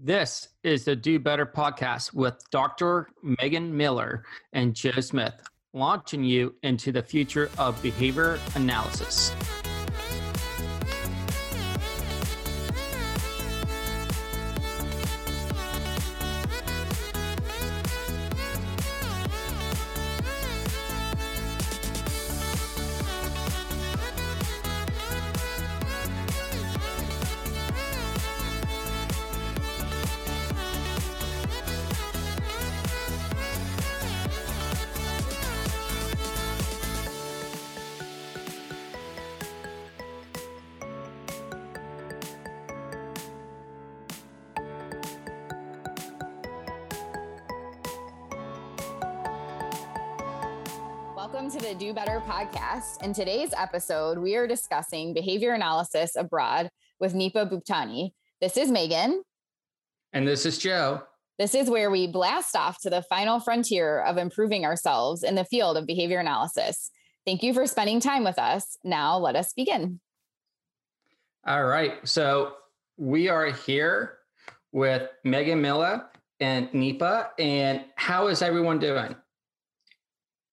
This is the Do Better podcast with Dr. Megan Miller and Joe Smith, launching you into the future of behavior analysis. Welcome to the Do Better podcast. In today's episode, we are discussing behavior analysis abroad with Nipa Bukhtani. This is Megan. And this is Joe. This is where we blast off to the final frontier of improving ourselves in the field of behavior analysis. Thank you for spending time with us. Now let us begin. All right. So we are here with Megan Miller and Nipa. And how is everyone doing?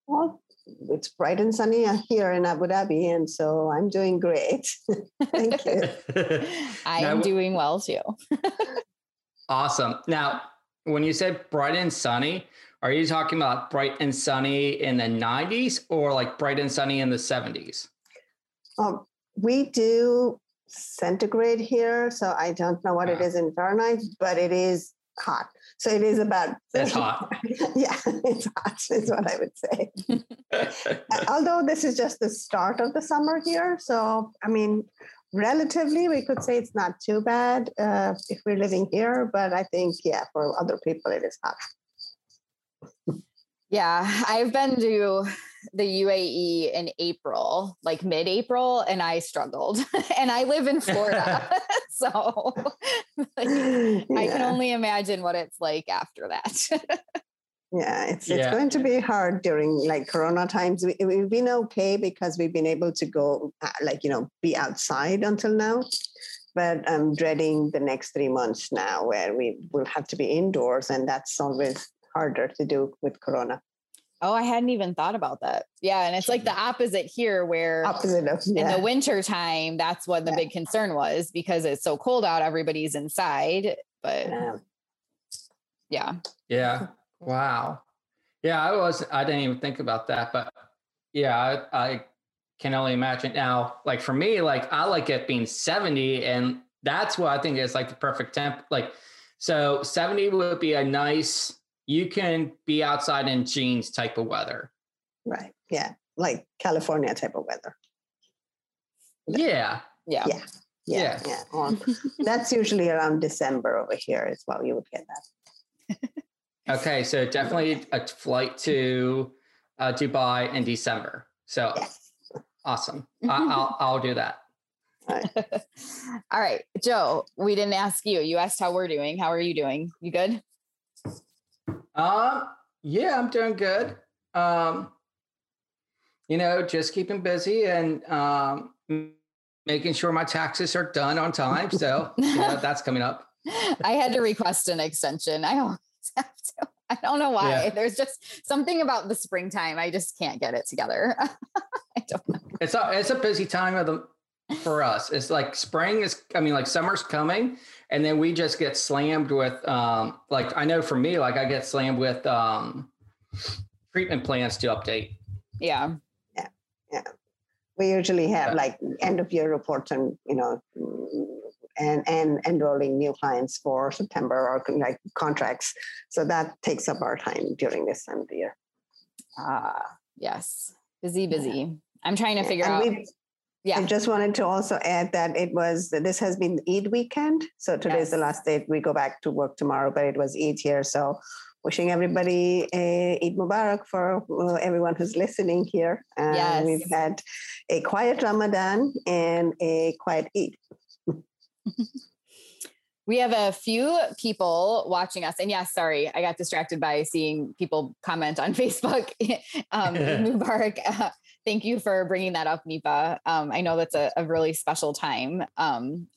Well, it's bright and sunny here in Abu Dhabi, and so I'm doing great. Thank you. I'm doing well too. Awesome. Now, when you say bright and sunny, are you talking about bright and sunny in the 90s or like bright and sunny in the 70s? We do centigrade here, so I don't know what it is in Fahrenheit, but it is hot. So it is about... It's hot. Yeah, it's hot is what I would say. Although this is just the start of the summer here. So, I mean, relatively, we could say it's not too bad if we're living here. But I think, for other people, it is hot. Yeah, I've been to the UAE in April, like mid-April, and I struggled. And I live in Florida. So I can only imagine what it's like after that. It's going to be hard during like Corona times. We've been okay because we've been able to go be outside until now. But I'm dreading the next 3 months now where we will have to be indoors. And that's always harder to do with Corona. Oh, I hadn't even thought about that. Yeah. And it's like the opposite here where in the winter time, that's when the big concern was because it's so cold out, everybody's inside, but Yeah. Wow. Yeah. I didn't even think about that, but I can only imagine now, like for me, like I like it being 70 and that's what I think is like the perfect temp. Like, so 70 would be a nice, you can be outside in jeans type of weather. Right. Yeah. Like California type of weather. Yeah. Yeah. Yeah. Yeah. Yeah. That's usually around December over here as well. You would get that. Okay. So definitely a flight to Dubai in December. So awesome. I'll do that. All right. All right. Joe, we didn't ask you. You asked how we're doing. How are you doing? You good? I'm doing good. Just keeping busy and making sure my taxes are done on time. So that's coming up. I had to request an extension. I always have to. I don't know why. Yeah. There's just something about the springtime. I just can't get it together. I don't know. It's a busy time for us. It's like summer's coming. And then we just get slammed with, I know for me, like I get slammed with treatment plans to update. Yeah. Yeah. Yeah. We usually have end of year reports and, and enrolling new clients for September or contracts. So that takes up our time during this time of the year. Yes. Busy. Yeah. I'm trying to figure out. Yeah. I just wanted to also add that this has been Eid weekend. So today is the last day. We go back to work tomorrow, but it was Eid here. So wishing everybody Eid Mubarak for everyone who's listening here. We've had a quiet Ramadan and a quiet Eid. We have a few people watching us. And sorry, I got distracted by seeing people comment on Facebook. Mubarak Thank you for bringing that up, Nipa. I know that's a really special time,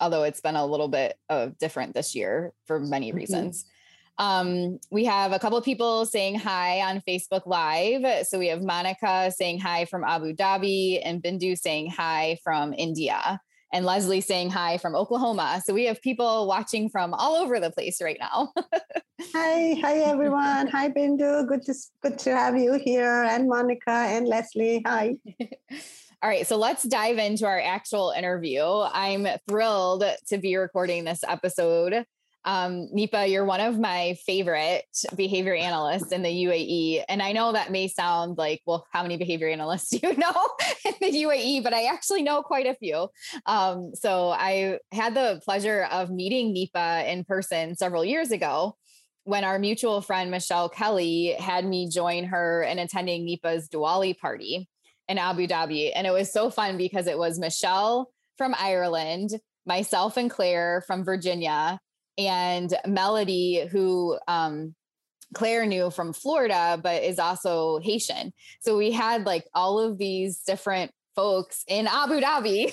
although it's been a little bit of different this year for many reasons. We have a couple of people saying hi on Facebook Live. So we have Monica saying hi from Abu Dhabi and Bindu saying hi from India and Leslie saying hi from Oklahoma. So we have people watching from all over the place right now. Hi everyone. Hi Bindu. Good to have you here, and Monica and Leslie. Hi. All right, so let's dive into our actual interview. I'm thrilled to be recording this episode. Nipa, you're one of my favorite behavior analysts in the UAE. And I know that may sound like, well, how many behavior analysts do you know in the UAE? But I actually know quite a few. So I had the pleasure of meeting Nipa in person several years ago when our mutual friend, Michelle Kelly, had me join her in attending Nipa's Diwali party in Abu Dhabi. And it was so fun because it was Michelle from Ireland, myself and Claire from Virginia, and Melody, who Claire knew from Florida, but is also Haitian. So we had like all of these different folks in Abu Dhabi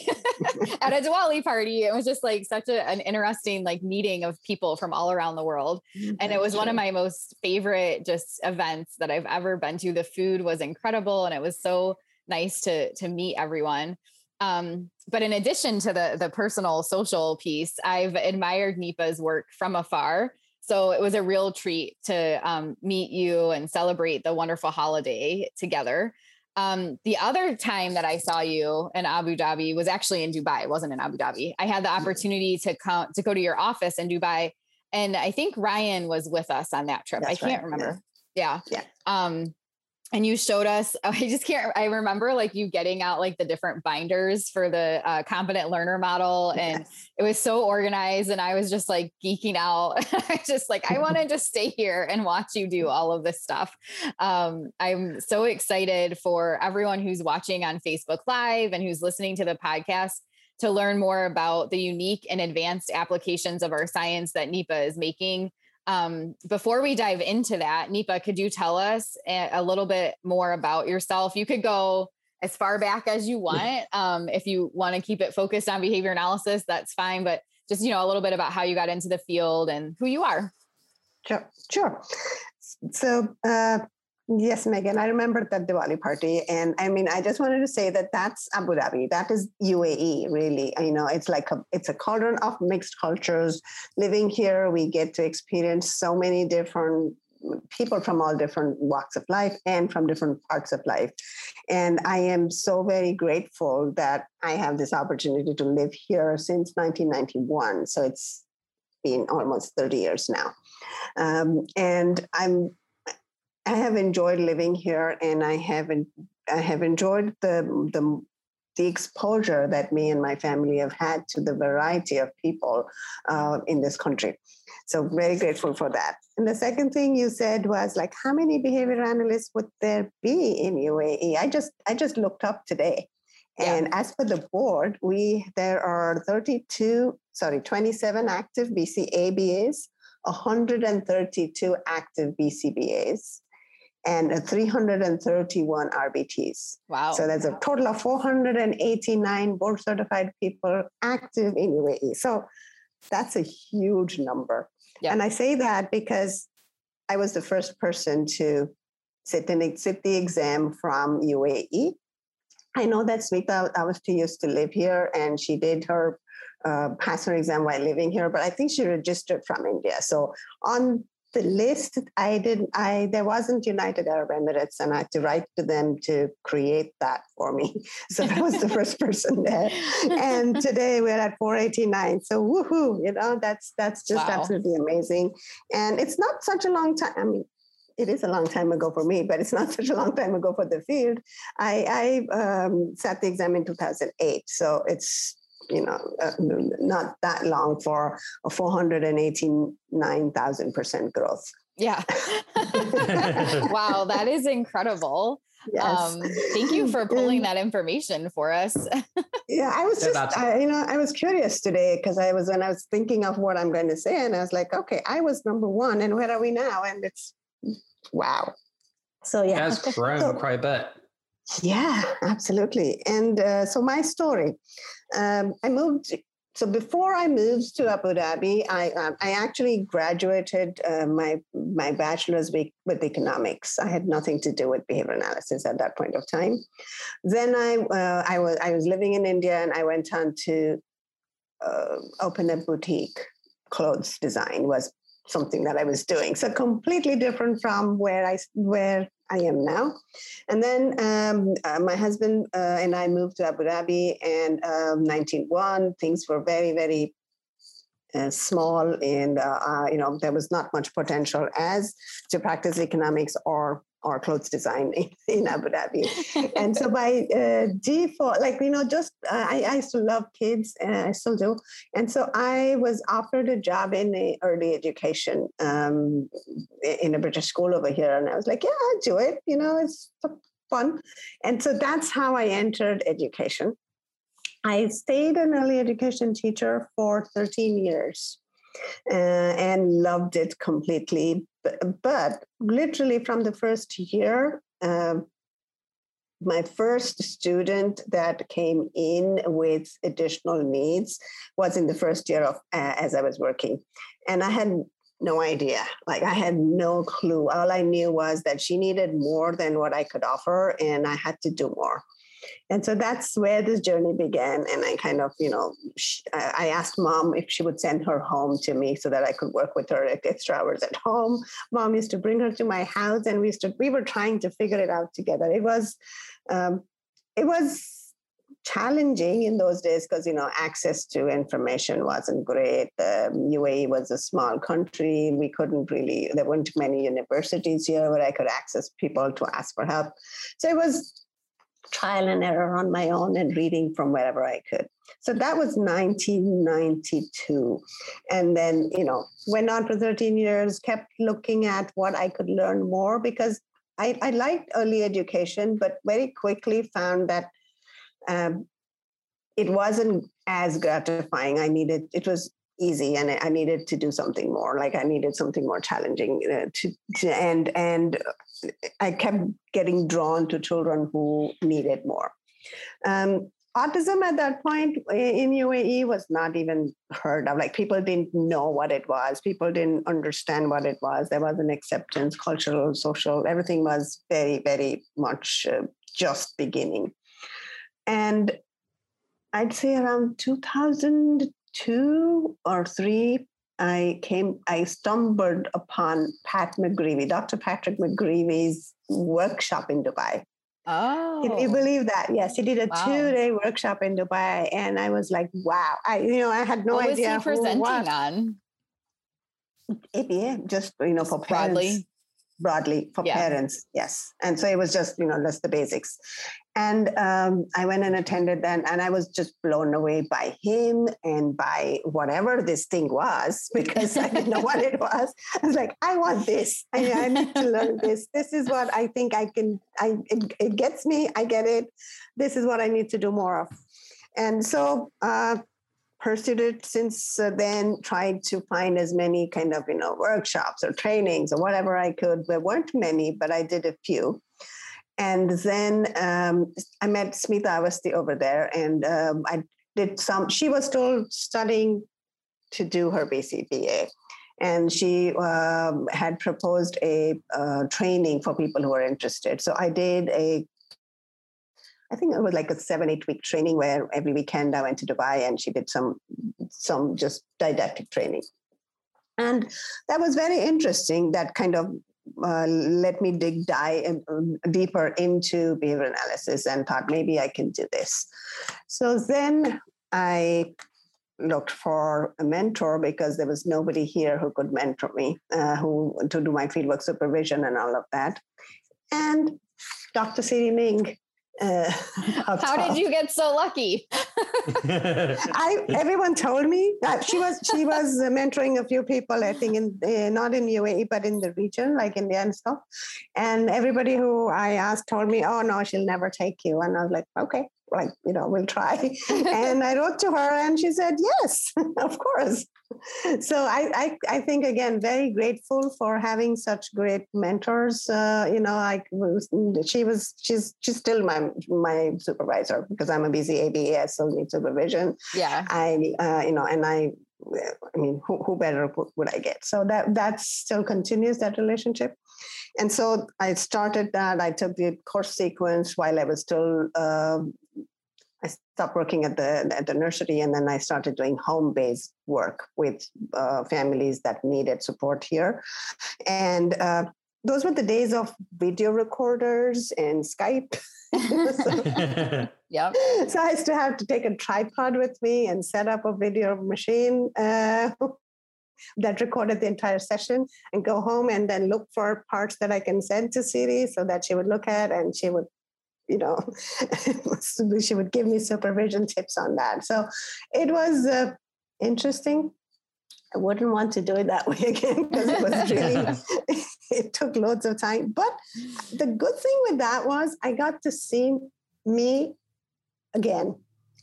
at a Diwali party. It was just like such an interesting like meeting of people from all around the world. And it was one of my most favorite just events that I've ever been to. The food was incredible. And it was so nice to meet everyone. But in addition to the personal social piece, I've admired Nipa's work from afar. So it was a real treat to meet you and celebrate the wonderful holiday together. The other time that I saw you in Abu Dhabi was actually in Dubai. It wasn't in Abu Dhabi. I had the opportunity to go to your office in Dubai. And I think Ryan was with us on that trip. That's I can't right. remember. Yeah. And you showed us, I remember like you getting out like the different binders for the Competent Learner Model. And It was so organized and I was just like geeking out. I just like, I want to just stay here and watch you do all of this stuff. I'm so excited for everyone who's watching on Facebook Live and who's listening to the podcast to learn more about the unique and advanced applications of our science that Nipa is making. Before we dive into that, Nipa, could you tell us a little bit more about yourself? You could go as far back as you want. If you want to keep it focused on behavior analysis, that's fine. But just, a little bit about how you got into the field and who you are. Sure. So, yes, Megan, I remember that Diwali party. And I mean, I just wanted to say that that's Abu Dhabi. That is UAE, really. It's like it's a cauldron of mixed cultures. Living here, we get to experience so many different people from all different walks of life and from different parts of life. And I am so very grateful that I have this opportunity to live here since 1991. So it's been almost 30 years now. And I have enjoyed living here, and I have enjoyed the exposure that me and my family have had to the variety of people in this country. So very grateful for that. And the second thing you said was like, how many behavior analysts would there be in UAE? I just looked up today. Yeah. And as for the board, there are 27 active BCABAs, 132 active BCBAs. And 331 RBTs. Wow. So that's a total of 489 board certified people active in UAE. So that's a huge number. Yeah. And I say that because I was the first person to sit the exam from UAE. I know that Smita Awasthi used to live here and she did her pass her exam while living here, but I think she registered from India. So on the list, there wasn't United Arab Emirates, and I had to write to them to create that for me. So that was the first person there. And today we're at 489. So woohoo! That's just absolutely amazing. And it's not such a long time. I mean, it is a long time ago for me, but it's not such a long time ago for the field. I sat the exam in 2008, so it's not that long for a 489,000% growth. Yeah. Wow. That is incredible. Yes. Thank you for pulling that information for us. Yeah. I was I was curious today because when I was thinking of what I'm going to say and I was like, okay, I was number one and where are we now? And it's wow. So yeah. It has grown quite a bit. Yeah, absolutely. And so my story, I moved. So before I moved to Abu Dhabi, I actually graduated my bachelor's with economics. I had nothing to do with behavior analysis at that point of time. Then I was living in India, and I went on to open a boutique. Clothes design was something that I was doing. So completely different from where I am now. And then my husband and I moved to Abu Dhabi in 1991. Things were very, very small, and there was not much potential as to practice economics or clothes design in Abu Dhabi. And so by default, I used to love kids, and I still do. And so I was offered a job in early education in a British school over here. And I was like, yeah, I'll do it. It's fun. And so that's how I entered education. I stayed an early education teacher for 13 years. And loved it completely. But literally from the first year, my first student that came in with additional needs was in the first year of as I was working. And I had no idea. I had no clue. All I knew was that she needed more than what I could offer, and I had to do more. And so that's where this journey began. And I kind of, I asked mom if she would send her home to me so that I could work with her at extra hours at home. Mom used to bring her to my house, and we were trying to figure it out together. It was challenging in those days because, access to information wasn't great. UAE was a small country. We couldn't really, there weren't many universities here where I could access people to ask for help. So it was trial and error on my own and reading from wherever I could. So that was 1992. And then, went on for 13 years, kept looking at what I could learn more, because I liked early education, but very quickly found that it wasn't as gratifying. It was easy, and I needed to do something more. I needed something more challenging and I kept getting drawn to children who needed more. Autism at that point in UAE was not even heard of. People didn't know what it was. People didn't understand what it was. There was an acceptance, cultural, social, everything was very, very much just beginning. And I'd say around 2002 or 2003, I stumbled upon Dr. Patrick McGreevy's workshop in Dubai. Oh, can you believe that? Yes, he did a 2-day workshop in Dubai, and I was like, wow. I had no idea. What was he presenting on? ABA, just for parents. Broadly for parents, yes. And so it was just, that's the basics. And I went and attended then, and I was just blown away by him and by whatever this thing was, because I didn't know what it was. I was like, I want this. I need to learn this. This is what I think I can. It gets me. I get it. This is what I need to do more of. And so pursued it since then, tried to find as many kind of, workshops or trainings or whatever I could. There weren't many, but I did a few. And then I met Smita Awasthi over there, and I did some. She was still studying to do her BCBA, and she had proposed a training for people who are interested. So I did I think it was like a 7-8 week training where every weekend I went to Dubai, and she did some just didactic training. And that was very interesting. That kind of let me dive deeper into behavior analysis, and thought maybe I can do this. So then I looked for a mentor, because there was nobody here who could mentor me, to do my fieldwork supervision and all of that. And Dr. Siri Ming. How did you get so lucky? Everyone told me that she was mentoring a few people, I think, not in UAE, but in the region, like India and stuff. And everybody who I asked told me, oh no, she'll never take you. And I was like, okay, we'll try. And I wrote to her, and she said, yes, of course. So I think, again, very grateful for having such great mentors. She's still my supervisor, because I'm a BCABA, I still need supervision. Yeah. I mean, who better would I get? So that still continues, that relationship. And so I started that. I took the course sequence while I was still, I stopped working at the nursery, and then I started doing home-based work with families that needed support here. And those were the days of video recorders and Skype. Yep. So I used to have to take a tripod with me and set up a video machine that recorded the entire session, and go home and then look for parts that I can send to Siri so that she would look at, and she would, she would give me supervision tips on that. So it was interesting. I wouldn't want to do it that way again, because it was really, it took loads of time. But the good thing with that was I got to see me again,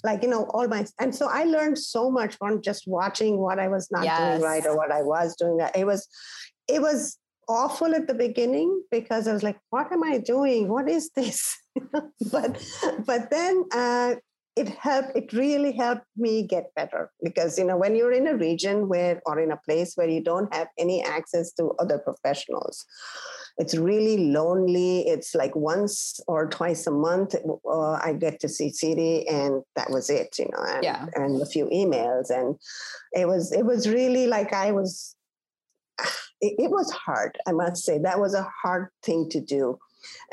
and so I learned so much from just watching what I was not doing right or what I was doing. It was awful at the beginning, because I was like, what am I doing? What is this? but then, it really helped me get better, because, when you're in a region or in a place where you don't have any access to other professionals, it's really lonely. It's like once or twice a month, I get to see Siri, and that was it, and a few emails. And it was really like it was hard. I must say that was a hard thing to do.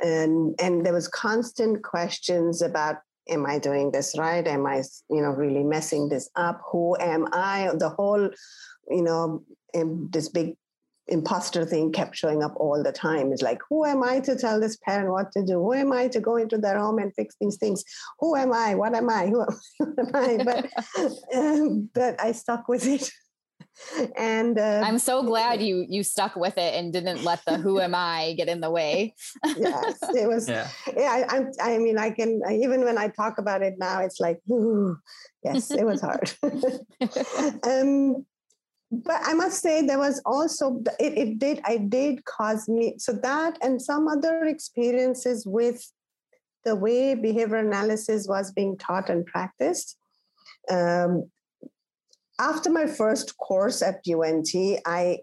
And there was constant questions about, am I doing this right? Am I, really messing this up? Who am I? The whole, this big imposter thing kept showing up all the time. It's like, who am I to tell this parent what to do? Who am I to go into their home and fix these things? Who am I? What am I? Who am I? But I stuck with it. And I'm so glad you stuck with it and didn't let the who am I get in the way. Yes, it was. Yeah. I mean, I can, even when I talk about it now, it's like, ooh, yes, it was hard. But I must say there was also, it did cause me, so that and some other experiences with the way behavioral analysis was being taught and practiced. After my first course at UNT, I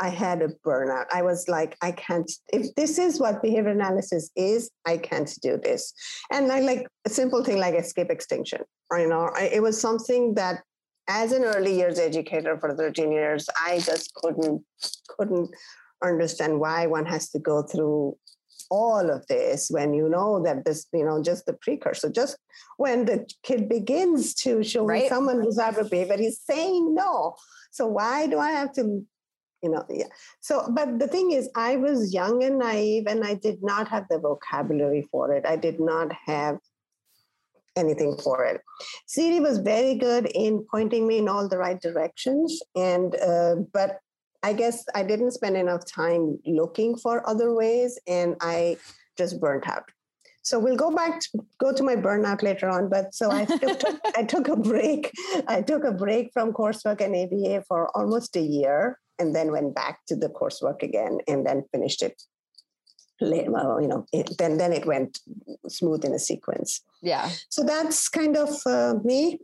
had a burnout. I was like, I can't, if this is what behavior analysis is, I can't do this. And I like a simple thing like escape extinction. It was something that as an early years educator for 13 years, I just couldn't understand why one has to go through all of this when you know that this, just the precursor, just when the kid begins to show right. some undesirable behavior, he's saying no. So why do I have to, yeah. So, but the thing is, I was young and naive, and I did not have the vocabulary for it. I did not have anything for it. Siri was very good in pointing me in all the right directions. And, but I guess I didn't spend enough time looking for other ways, and I just burnt out. So we'll go to my burnout later on. But so I took a break from coursework and ABA for almost a year, and then went back to the coursework again, and then finished it later. Then it went smooth in a sequence. Yeah. So that's kind of me.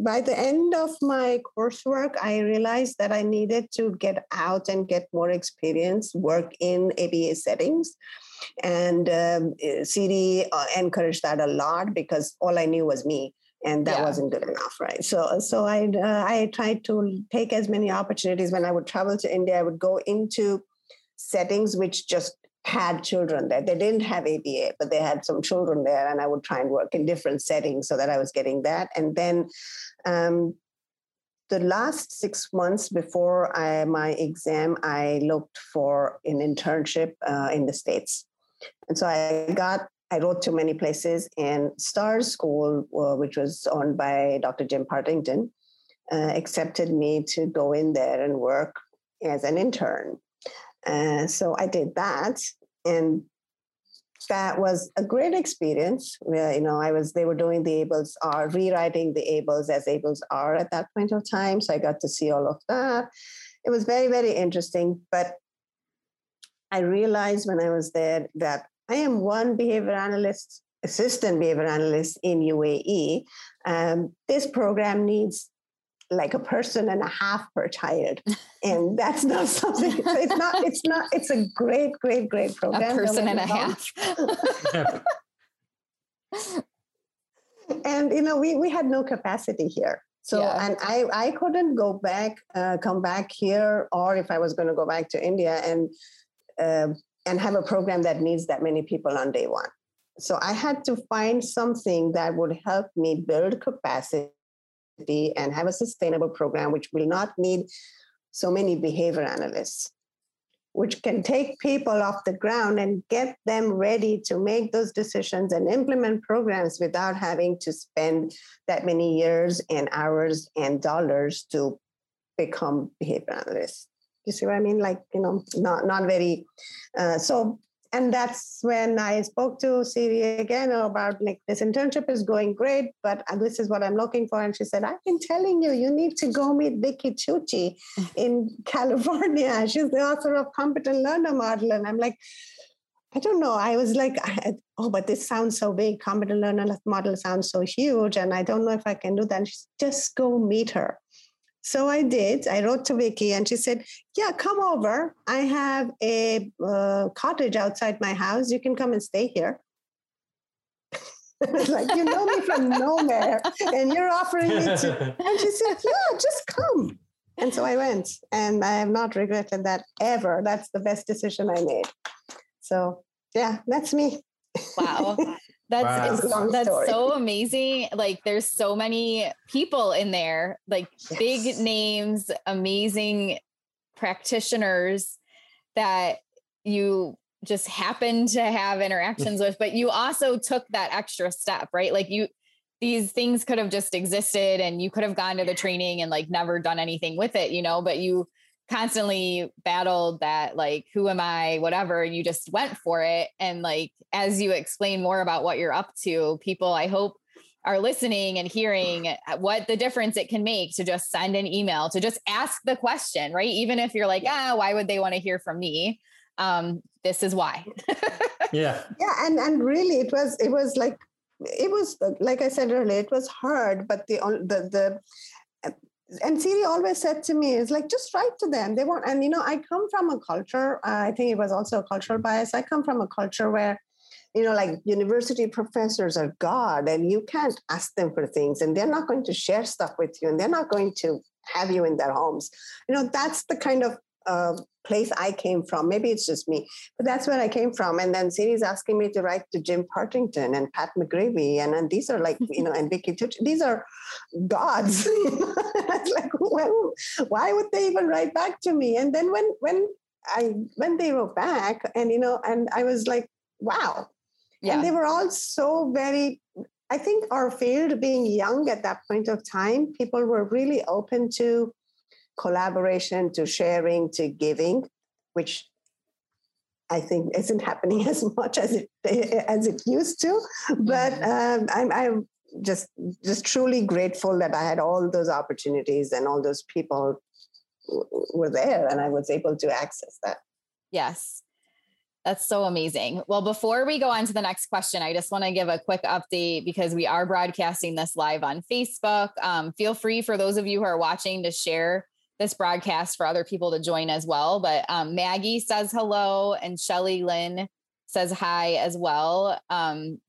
By the end of my coursework, I realized that I needed to get out and get more experience, work in ABA settings. And CD encouraged that a lot, because all I knew was me, and that wasn't good enough, right? So I tried to take as many opportunities. When I would travel to India, I would go into settings which just had children there. They didn't have ABA, but they had some children there, and I would try and work in different settings so that I was getting that. And then the last 6 months before my exam, I looked for an internship in the States. And so I wrote to many places, and STAR School, which was owned by Dr. Jim Partington, accepted me to go in there and work as an intern. So I did that, and that was a great experience where, you know, they were doing the ABLLS-R, rewriting the ABLLS as ABLLS-R at that point of time. So I got to see all of that. It was very, very interesting. But I realized when I was there that I am one behavior analyst, assistant behavior analyst in UAE. This program needs like a person and a half per child. And that's not something, it's a great, great, great program. A person and a half. And, you know, we had no capacity here. So, yeah. And I couldn't go back, come back here, or if I was going to go back to India and have a program that needs that many people on day one. So I had to find something that would help me build capacity and have a sustainable program which will not need so many behavior analysts, which can take people off the ground and get them ready to make those decisions and implement programs without having to spend that many years and hours and dollars to become behavior analysts. You see what I mean? Like, you know, not very. And that's when I spoke to Siri again about, like, this internship is going great, but this is what I'm looking for. And she said, I've been telling you, you need to go meet Vicki Tucci in California. She's the author of Competent Learner Model. And I'm like, I don't know. I was like, oh, but this sounds so big. Competent Learner Model sounds so huge. And I don't know if I can do that. And she said, just go meet her. So I did. I wrote to Vicki and she said, yeah, come over. I have a cottage outside my house. You can come and stay here. It's like, you know me from nowhere and you're offering me to. And she said, yeah, just come. And so I went and I have not regretted that ever. That's the best decision I made. So, yeah, that's me. Wow. That's so amazing. Like, there's so many people in there, like, yes, big names, amazing practitioners that you just happen to have interactions with, but you also took that extra step, right? Like, these things could have just existed and you could have gone to the training and, like, never done anything with it, you know, but you constantly battled that, like, who am I, whatever, you just went for it. And, like, as you explain more about what you're up to, people, I hope, are listening and hearing what the difference it can make to just send an email, to just ask the question, right? Even if you're like, why would they want to hear from me? This is why. Yeah. And really it was like I said earlier, it was hard, but and Siri always said to me, is like, just write to them. They want, and, you know, I come from a culture, I think it was also a cultural bias. I come from a culture where, you know, like, university professors are God and you can't ask them for things and they're not going to share stuff with you and they're not going to have you in their homes. You know, that's the kind of place I came from. Maybe it's just me, but that's where I came from. And then Siri's asking me to write to Jim Partington and Pat McGreevy. And these are, like, you know, and Vicki Tucci, these are gods. It's like, well, why would they even write back to me? And then when they wrote back, and, you know, and I was like, wow. Yeah. And they were all so very, I think our field being young at that point of time, people were really open to collaboration, to sharing, to giving, which I think isn't happening as much as it used to. But I'm just truly grateful that I had all those opportunities and all those people were there and I was able to access that. Yes. That's so amazing. Well, before we go on to the next question, I just want to give a quick update because we are broadcasting this live on Facebook. Feel free, for those of you who are watching, to share this broadcast for other people to join as well. But Maggie says hello and Shelly Lynn says hi as well.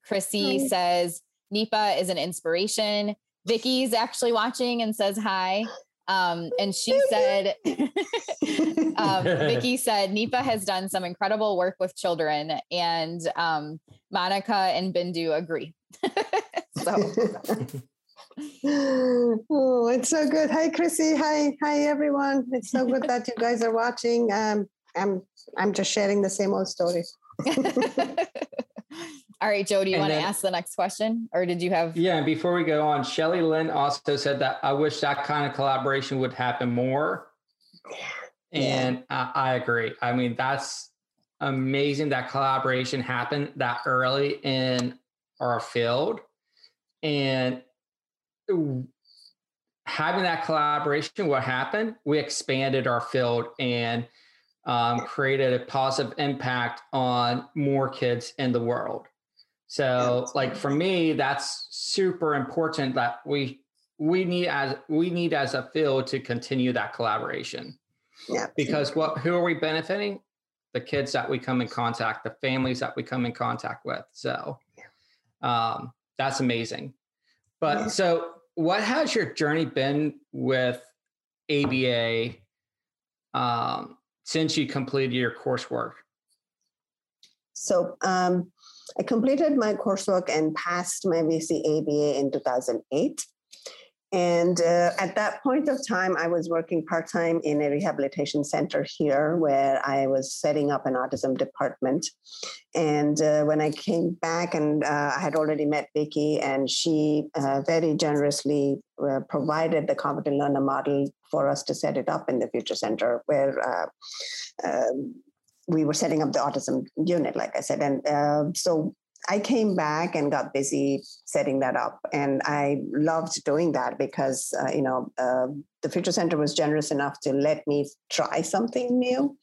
Chrissy says, Nipa is an inspiration. Vicky's actually watching and says hi. And she said, Vicki said, Nipa has done some incredible work with children and Monica and Bindu agree. Oh, it's so good. Hi, Chrissy. Hi, everyone. It's so good that you guys are watching. I'm just sharing the same old story. All right, Joe, do you want to ask the next question or did you have? Yeah. And before we go on, Shelly Lynn also said that I wish that kind of collaboration would happen more. And I agree. I mean, that's amazing that collaboration happened that early in our field. And having that collaboration, what happened? We expanded our field and created a positive impact on more kids in the world. So like for me, that's super important that we need as a field to continue that collaboration. Yeah. Because who are we benefiting? The kids that we come in contact, the families that we come in contact with. So that's amazing. But so what has your journey been with ABA since you completed your coursework? So I completed my coursework and passed my BCABA in 2008. And at that point of time, I was working part-time in a rehabilitation center here where I was setting up an autism department. And when I came back, and I had already met Vicki, and she very generously provided the Competent Learner Model for us to set it up in the Future Center where we were setting up the autism unit, like I said. And so I came back and got busy setting that up. And I loved doing that because, the Future Center was generous enough to let me try something new.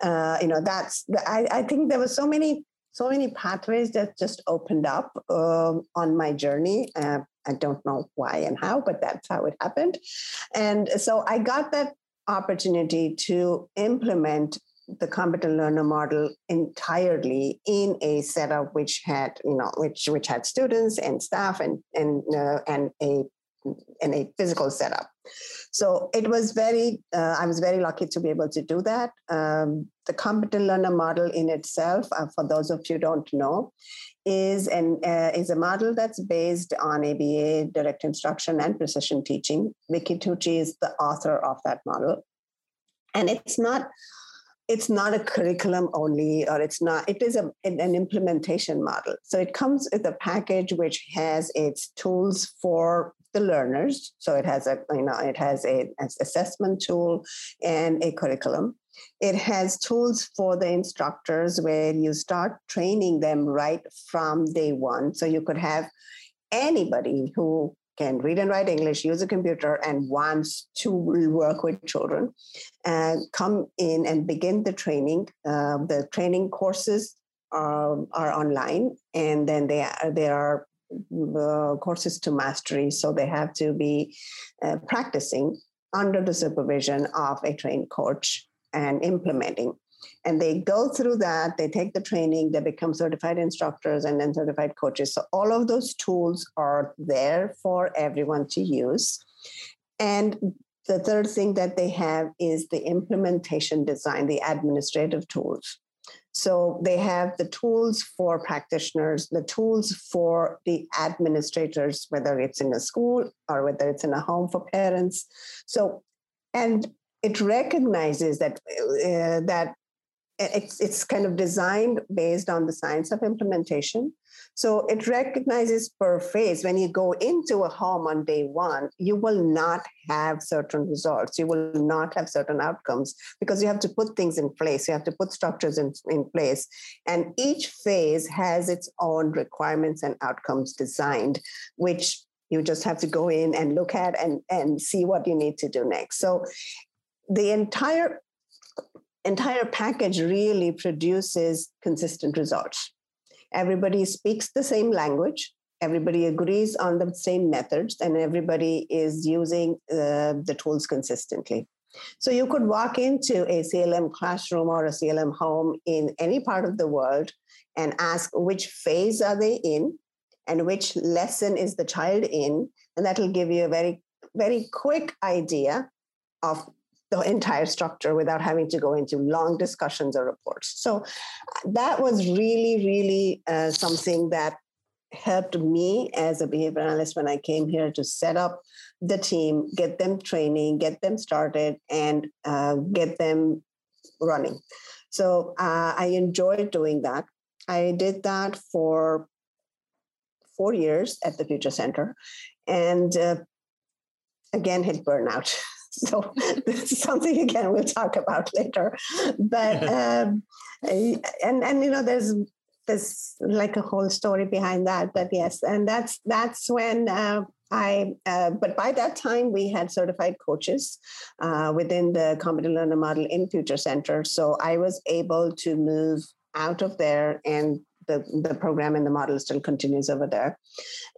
I think there were so many pathways that just opened up on my journey. I don't know why and how, but that's how it happened. And so I got that opportunity to implement the Competent Learner Model entirely in a setup which had, which had students and staff and a physical setup. So it was I was very lucky to be able to do that. The Competent Learner Model in itself, for those of you who don't know, is a model that's based on ABA, direct instruction, and precision teaching. Vicki Tucci is the author of that model, and it's not a curriculum only, or it is an implementation model. So it comes with a package which has its tools for the learners. So it has an assessment tool and a curriculum. It has tools for the instructors where you start training them right from day one. So you could have anybody who can read and write English, use a computer, and wants to work with children, come in and begin the training. The training courses are online, and then there are courses to mastery. So they have to be practicing under the supervision of a trained coach and implementing. And they go through that, they take the training, they become certified instructors and then certified coaches. So all of those tools are there for everyone to use. And the third thing that they have is the implementation design, the administrative tools. So they have the tools for practitioners, the tools for the administrators, whether it's in a school or whether it's in a home for parents. It recognizes that it's kind of designed based on the science of implementation. So it recognizes per phase. When you go into a home on day one, you will not have certain results. You will not have certain outcomes because you have to put things in place. You have to put structures in place. And each phase has its own requirements and outcomes designed, which you just have to go in and look at and see what you need to do next. So the entire package really produces consistent results. Everybody speaks the same language. Everybody agrees on the same methods, and everybody is using the tools consistently. So you could walk into a CLM classroom or a CLM home in any part of the world and ask which phase are they in and which lesson is the child in, and that'll give you a very, very quick idea of the entire structure without having to go into long discussions or reports. So that was really, really something that helped me as a behavior analyst when I came here to set up the team, get them training, get them started, and get them running. So I enjoyed doing that. I did that for 4 years at the Future Center and again hit burnout. So this is something, again, we'll talk about later. But and you know, there's like a whole story behind that. But yes, and that's when but by that time we had certified coaches within the Competent Learner Model in Future Center. So I was able to move out of there, and the program and the model still continues over there.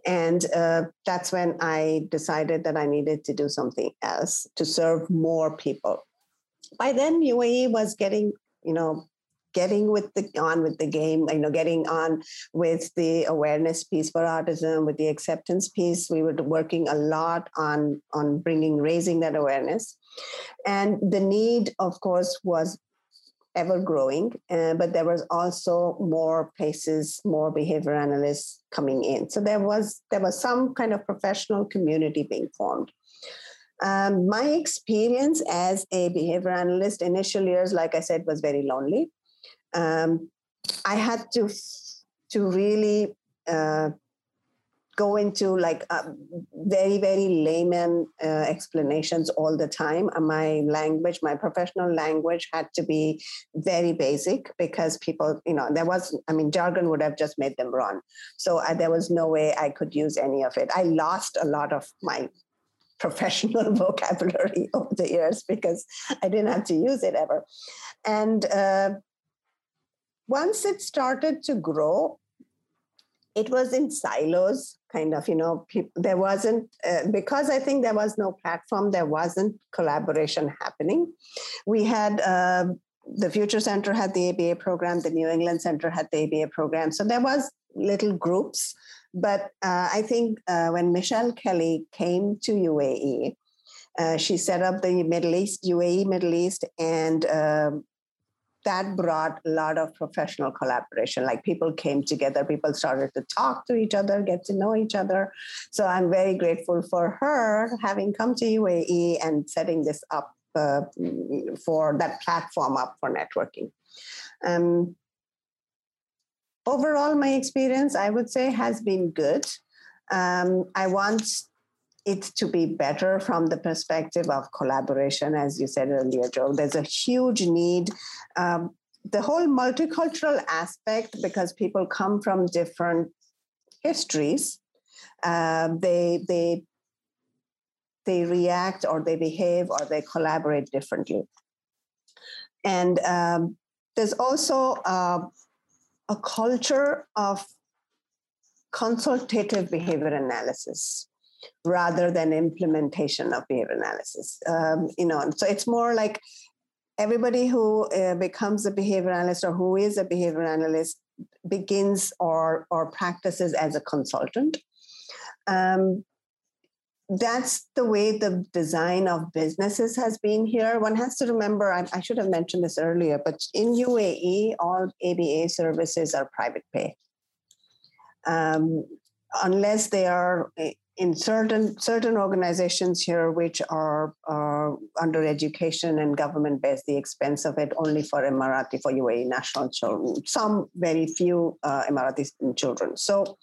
And that's when I decided that I needed to do something else to serve more people. By then, UAE was getting on with the awareness piece for autism, with the acceptance piece. We were working a lot on raising that awareness. And the need, of course, was ever growing, but there was also more places, more behavior analysts coming in. So there was some kind of professional community being formed. My experience as a behavior analyst initial years, like I said, was very lonely. I had to really go into very, very layman explanations all the time. My professional language had to be very basic, because people, jargon would have just made them run. So there was no way I could use any of it. I lost a lot of my professional vocabulary over the years because I didn't have to use it ever. And once it started to grow, it was in silos, kind of, people, there wasn't, because I think there was no platform, there wasn't collaboration happening. We had, the Future Center had the ABA program, the New England Center had the ABA program. So there was little groups, but I think when Michelle Kelly came to UAE, she set up the UAE Middle East, and that brought a lot of professional collaboration. Like, people came together, people started to talk to each other, get to know each other. So I'm very grateful for her having come to UAE and setting this up for that platform up for networking. Overall, my experience, I would say, has been good. I want it to be better from the perspective of collaboration, as you said earlier, Joe. There's a huge need. The whole multicultural aspect, because people come from different histories, they react, or they behave, or they collaborate differently. And there's also a culture of consultative behavior analysis rather than implementation of behavior analysis. So it's more like everybody who becomes a behavior analyst, or who is a behavior analyst, begins or practices as a consultant. That's the way the design of businesses has been here. One has to remember, I should have mentioned this earlier, but in UAE, all ABA services are private pay. Unless they are in certain organizations here, which are under education and government bears the expense of it, only for Emirati, for UAE national children, some very few Emirati children. So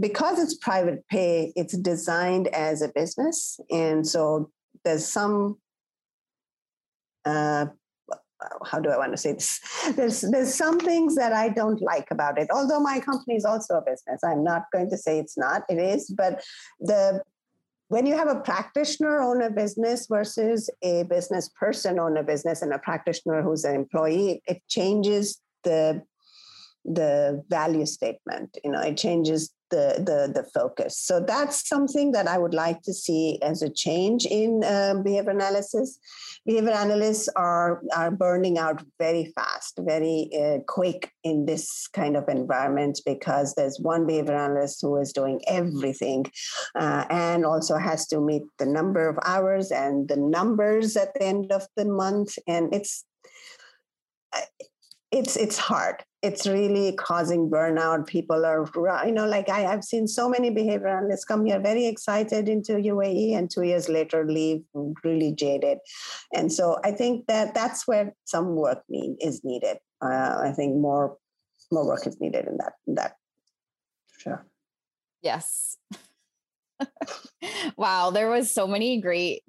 because it's private pay, it's designed as a business. And so there's some, how do I want to say this? There's some things that I don't like about it. Although my company is also a business, I'm not going to say it's not. It is. But when you have a practitioner own a business versus a business person own a business, and a practitioner who's an employee, it changes the value statement. It changes the focus. So that's something that I would like to see as a change in behavior analysis. Behavior analysts are burning out very fast, very quick in this kind of environment, because there's one behavior analyst who is doing everything and also has to meet the number of hours and the numbers at the end of the month. And it's hard. It's really causing burnout. People are, I've seen so many behavior analysts come here very excited into UAE, and 2 years later leave really jaded. And so I think that's where some work is needed. I think more work is needed in that. Sure. Yes. Wow, there was so many great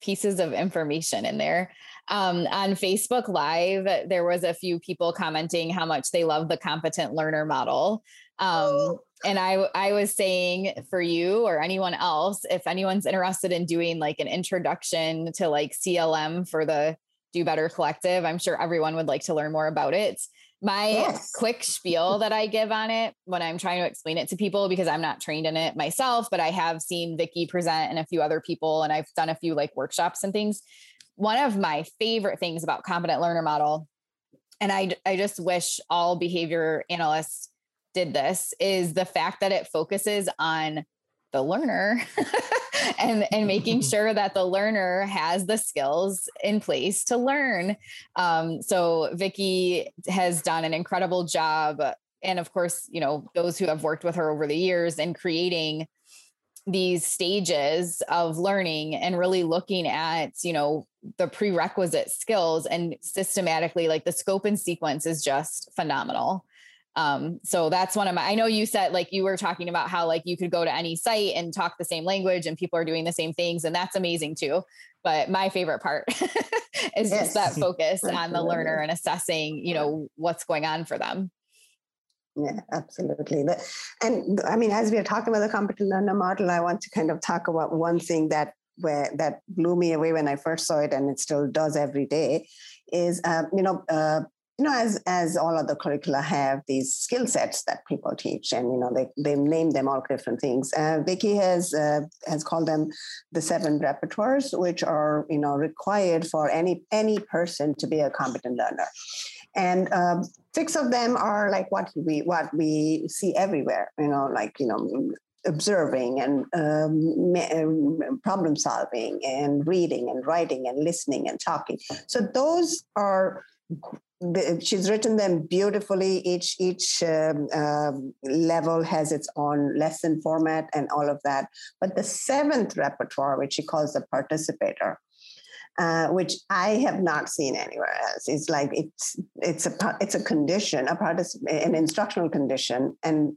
pieces of information in there. On Facebook Live, there was a few people commenting how much they love the Competent Learner Model. And I was saying for you or anyone else, if anyone's interested in doing an introduction to CLM for the Do Better Collective, I'm sure everyone would like to learn more about it. My quick spiel that I give on it when I'm trying to explain it to people, because I'm not trained in it myself, but I have seen Vicki present and a few other people, and I've done a few workshops and things. One of my favorite things about Competent Learner Model, and I just wish all behavior analysts did this, is the fact that it focuses on the learner and making sure that the learner has the skills in place to learn. So Vicki has done an incredible job. And of course, those who have worked with her over the years in creating these stages of learning and really looking at, the prerequisite skills and systematically, the scope and sequence is just phenomenal. So that's one of my, I know you said you were talking about how you could go to any site and talk the same language and people are doing the same things, and that's amazing too. But my favorite part is just that focus on the learner and assessing, what's going on for them. Yeah, absolutely. And I mean, as we are talking about the Competent Learner Model, I want to kind of talk about one thing that blew me away when I first saw it, and it still does every day, is, as all other curricula have these skill sets that people teach, and they name them all different things. Vicki has called them the 7 repertoires, which are required for any person to be a competent learner, and 6 of them are what we see everywhere. Observing and problem solving and reading and writing and listening and talking. So those are. She's written them beautifully. Each level has its own lesson format and all of that. But the 7th repertoire, which she calls the participator, which I have not seen anywhere else, is it's a condition, an instructional condition, and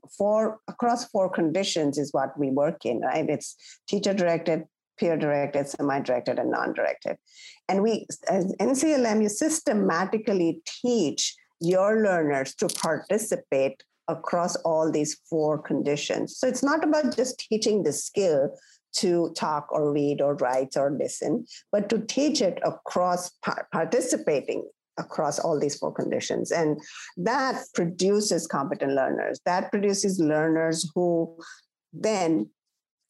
across 4 conditions is what we work in. Right? It's teacher directed, peer-directed, semi-directed, and non-directed. And we, as CLM, you systematically teach your learners to participate across all these 4 conditions. So it's not about just teaching the skill to talk or read or write or listen, but to teach it across participating across all these 4 conditions. And that produces competent learners. That produces learners who then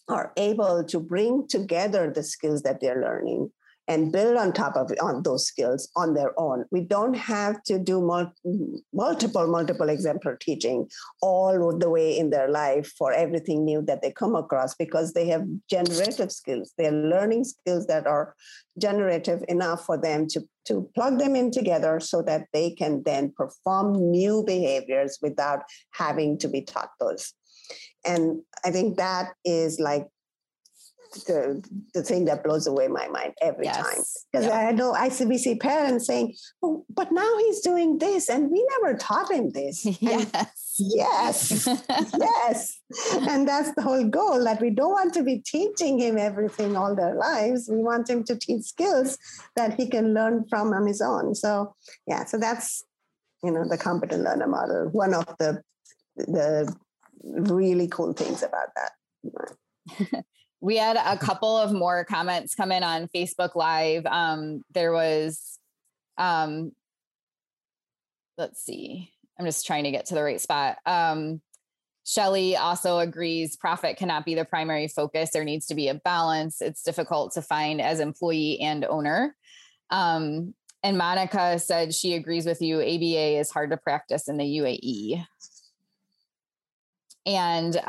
are able to bring together the skills that they're learning and build on those skills on their own. We don't have to do multiple exemplar teaching all the way in their life for everything new that they come across, because they have generative skills. They're learning skills that are generative enough for them to plug them in together so that they can then perform new behaviors without having to be taught those. And I think that is the thing that blows away my mind every time. Because I know we see parents saying, oh, but now he's doing this and we never taught him this. Yes. And that's the whole goal, that we don't want to be teaching him everything all their lives. We want him to teach skills that he can learn from on his own. So, so that's, the Competent Learner Model. One of the really cool things about that. We had a couple of more comments come in on Facebook Live. There was, let's see, I'm just trying to get to the right spot. Shelly also agrees profit cannot be the primary focus. There needs to be a balance. It's difficult to find as employee and owner. And Monica said she agrees with you. ABA is hard to practice in the UAE. And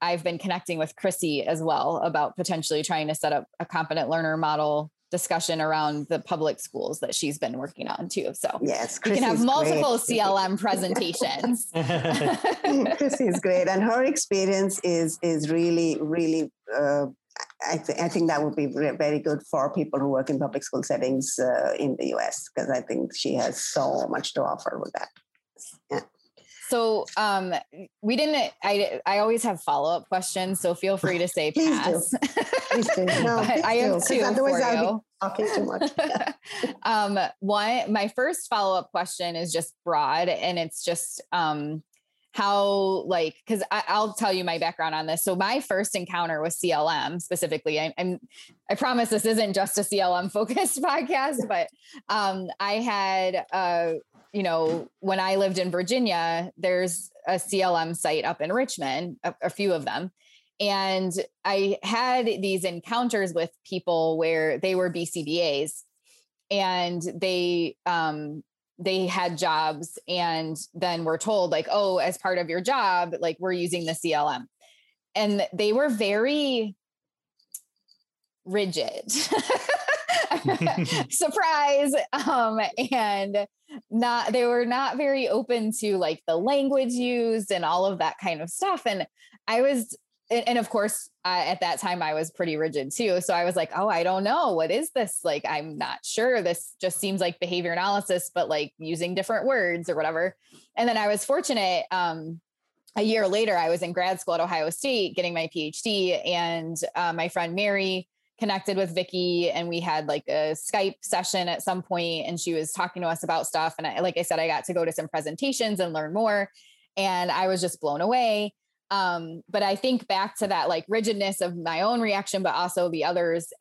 I've been connecting with Chrissy as well about potentially trying to set up a competent learner model discussion around the public schools that she's been working on too. So yes, Chrissy's, you can have multiple great CLM presentations. Chrissy is great. And her experience is really, really, I think that would be very good for people who work in public school settings in the US, because I think she has so much to offer with that. Yeah. So we didn't, I always have follow-up questions, so feel free to say pass. Please do. No, please I am too. Otherwise I would be talking too much. Yeah. One, my first follow-up question is just broad, and it's just how, like, because I'll tell you my background on this. So my first encounter with CLM specifically, I promise this isn't just a CLM focused podcast, but I had, when I lived in Virginia, there's a CLM site up in Richmond, a few of them. And I had these encounters with people where they were BCBAs and they had jobs, and then were told like, oh, as part of your job, like we're using the CLM. And they were very rigid. Surprise. And they were not very open to like the language used and all of that kind of stuff. And of course, at that time I was pretty rigid too. So I was like, oh, I don't know. What is this? Like, I'm not sure. This just seems like behavior analysis, but like using different words or whatever. And then I was fortunate, a year later, I was in grad school at Ohio State getting my PhD, and my friend Mary connected with Vicki, and we had like a Skype session at some point, and she was talking to us about stuff. And I, like I said, I got to go to some presentations and learn more, and I was just blown away. But I think back to that like rigidness of my own reaction, but also the others.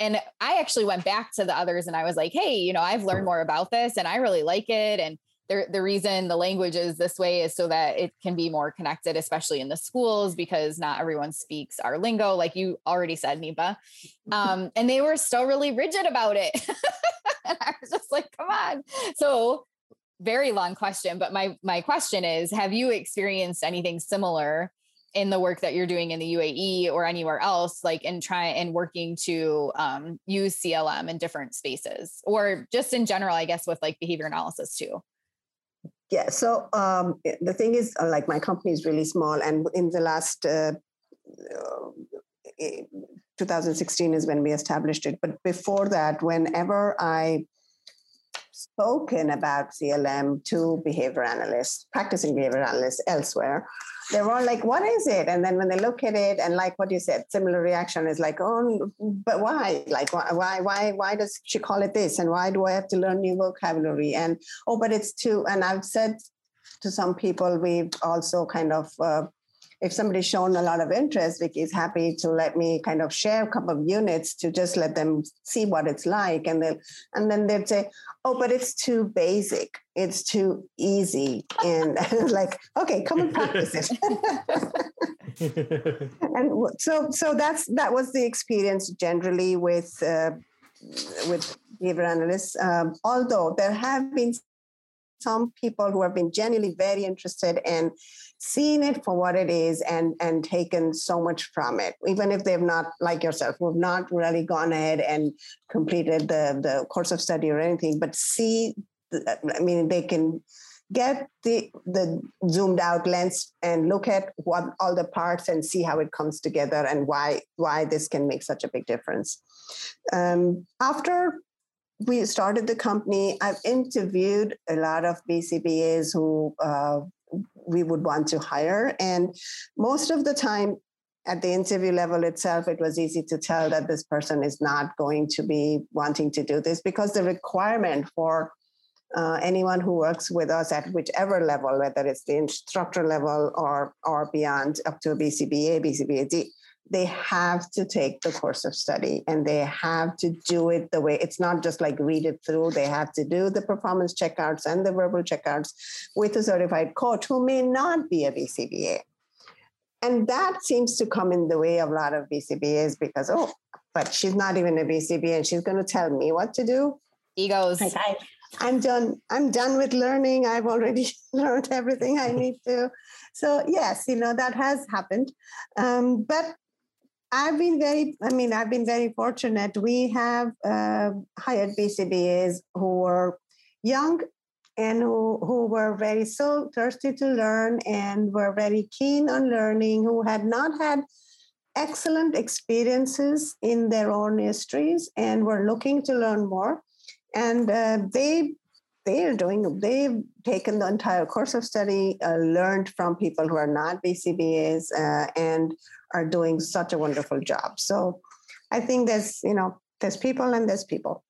And I actually went back to the others and I was like, hey, I've learned more about this and I really like it. And the reason the language is this way is so that it can be more connected, especially in the schools, because not everyone speaks our lingo, like you already said, Nipa. And they were still really rigid about it. And I was just like, come on. So very long question, but my question is, have you experienced anything similar in the work that you're doing in the UAE or anywhere else, like in working to use CLM in different spaces, or just in general, I guess, with like behavior analysis too? Yeah. So the thing is, like, my company is really small, and in the last 2016 is when we established it. But before that, whenever I spoken about CLM to behavior analysts, practicing behavior analysts elsewhere, they're all like, what is it? And then when they look at it, and like what you said, similar reaction is like, oh, but why? Like, why does she call it this? And why do I have to learn new vocabulary? And, oh, but it's too, and I've said to some people, we've also kind of, if somebody's shown a lot of interest, Vicki is happy to let me kind of share a couple of units to just let them see what it's like. And then they'd say, oh, but it's too basic. It's too easy. And like, okay, come and practice it. And so that was the experience generally with behavior analysts. Although there have been some people who have been genuinely very interested and seen it for what it is and taken so much from it, even if they've not, like yourself, who've not really gone ahead and completed the course of study or anything, but they can get the zoomed out lens and look at what all the parts and see how it comes together and why this can make such a big difference. After we started the company, I've interviewed a lot of BCBAs who we would want to hire. And most of the time at the interview level itself, it was easy to tell that this person is not going to be wanting to do this, because the requirement for anyone who works with us at whichever level, whether it's the instructor level or beyond up to a BCBA, BCBAD, they have to take the course of study and they have to do it the way, it's not just like read it through. They have to do the performance checkouts and the verbal checkouts with a certified coach who may not be a BCBA. And that seems to come in the way of a lot of BCBAs because, oh, but she's not even a BCBA and she's going to tell me what to do. Egos. Like, I'm done. I'm done with learning. I've already learned everything I need to. So yes, that has happened. But I've been very fortunate. We have hired BCBAs who were young and who were very so thirsty to learn and were very keen on learning, who had not had excellent experiences in their own histories and were looking to learn more. And they they've taken the entire course of study, learned from people who are not BCBAs, and are doing such a wonderful job. So I think there's people and there's people.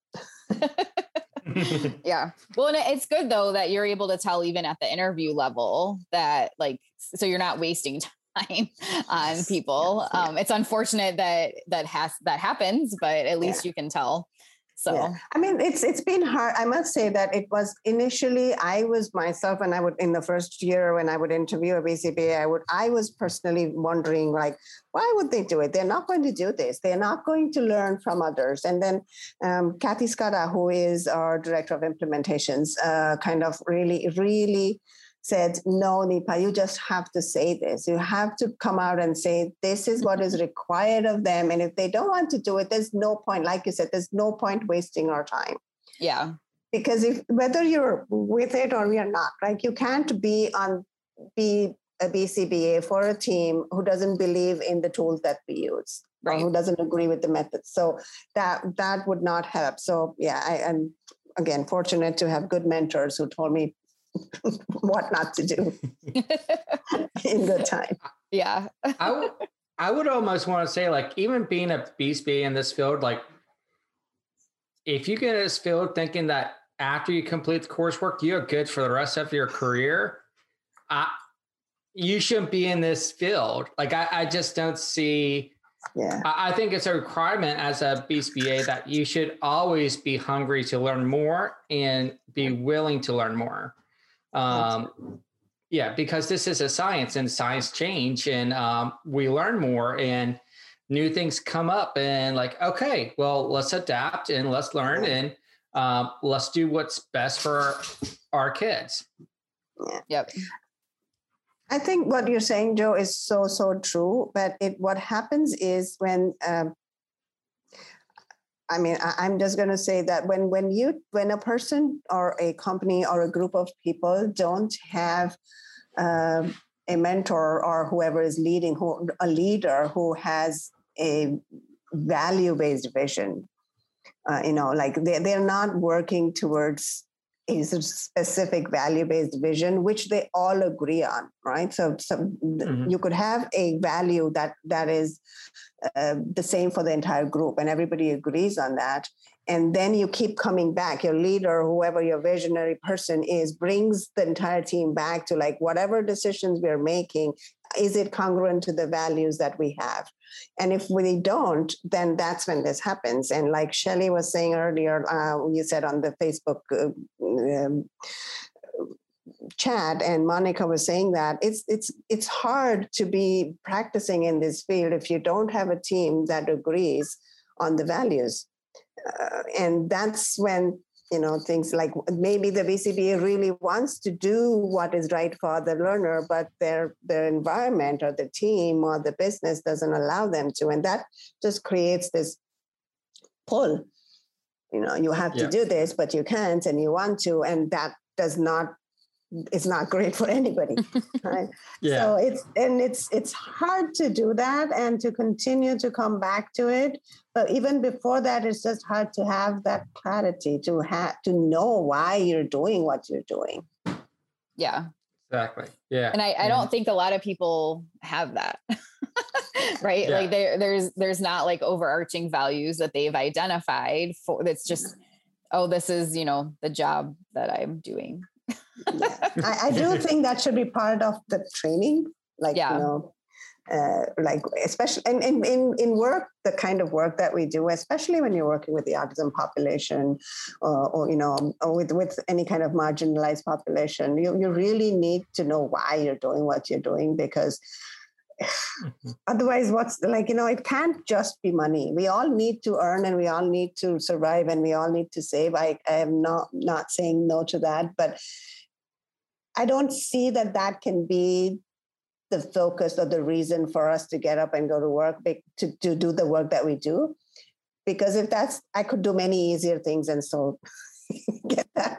Yeah. Well, and it's good though that you're able to tell even at the interview level that so you're not wasting time on people. Yes, it's unfortunate that happens, but at least you can tell. So, yeah. I mean, it's been hard. I must say that it was initially, I was myself, and I would, in the first year when I would interview a BCBA, I was personally wondering, why would they do it? They're not going to do this. They're not going to learn from others. And then Kathy Skada, who is our director of implementations, kind of really, really said, no, Nipa, you just have to say this. You have to come out and say, this is what is required of them. And if they don't want to do it, there's no point. Like you said, there's no point wasting our time. Yeah. Because whether you're with it or you're not, right? You can't be a BCBA for a team who doesn't believe in the tools that we use, right? Or who doesn't agree with the methods. So that would not help. So yeah, I am, again, fortunate to have good mentors who told me what not to do in good time. Yeah. I would almost want to say, even being a BCBA in this field, if you get in this field thinking that after you complete the coursework, you're good for the rest of your career, you shouldn't be in this field. I just don't see. Yeah. I think it's a requirement as a BCBA that you should always be hungry to learn more and be willing to learn more. Because this is a science, and science change, and we learn more and new things come up, and okay, well, let's adapt and let's learn and let's do what's best for our kids. Yeah. Yep. I think what you're saying, Joe, is so, so true. But what happens is when, I'm just going to say that when a person or a company or a group of people don't have a mentor or whoever is leading, a leader who has a value-based vision, they're not working towards a specific value-based vision, which they all agree on, right? So mm-hmm. You could have a value that is the same for the entire group, and everybody agrees on that. And then you keep coming back. Your leader, whoever your visionary person is, brings the entire team back to whatever decisions we're making, is it congruent to the values that we have? And if we don't, then that's when this happens. And like Shelly was saying earlier, you said on the Facebook chat, and Monica was saying that it's hard to be practicing in this field if you don't have a team that agrees on the values. And that's when, things like maybe the BCBA really wants to do what is right for the learner, but their environment or the team or the business doesn't allow them to. And that just creates this pull, you have to do this, but you can't, and you want to, and that it's not great for anybody. Right. Yeah. So it's hard to do that and to continue to come back to it. But even before that, it's just hard to have that clarity to know why you're doing what you're doing. Yeah, exactly. Yeah. And I don't think a lot of people have that, right? Yeah. There's not overarching values that they've identified for. That's just, this is, the job that I'm doing. Yeah. I do think that should be part of the training, especially in work, the kind of work that we do, especially when you're working with the autism population, or with any kind of marginalized population, you really need to know why you're doing what you're doing, because otherwise it can't just be money. We all need to earn, and we all need to survive, and we all need to save. I am not saying no to that, but I don't see that can be the focus or the reason for us to get up and go to work to do the work that we do, because if that's, I could do many easier things and so get that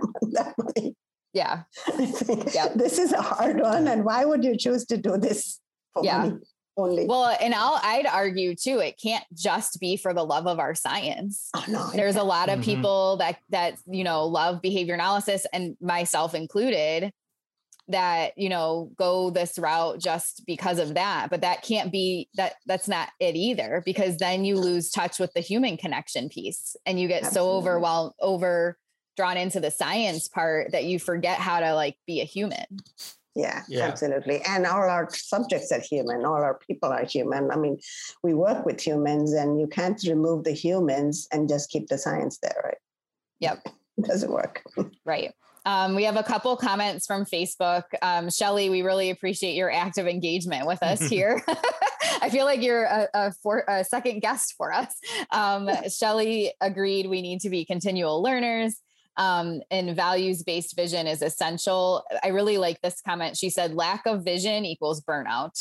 money. Yeah. This is a hard one, and why would you choose to do this? Yeah. only. Well, and I'd argue too, it can't just be for the love of our science. Oh, no, there's a lot of people that, you know, love behavior analysis, and myself included, that, you know, go this route just because of that, but that can't be that's not it either, because then you lose touch with the human connection piece, and you get so overwhelmed, drawn into the science part that you forget how to like be a human. Yeah, absolutely. And all our subjects are human. All our people are human. I mean, we work with humans, and you can't remove the humans and just keep the science there, right? Yep. It doesn't work. Right. We have a couple comments from Facebook. Shelly, we really appreciate your active engagement with us here. I feel like you're a second guest for us. Shelly agreed we need to be continual learners. And values-based vision is essential. I really like this comment. She said, lack of vision equals burnout.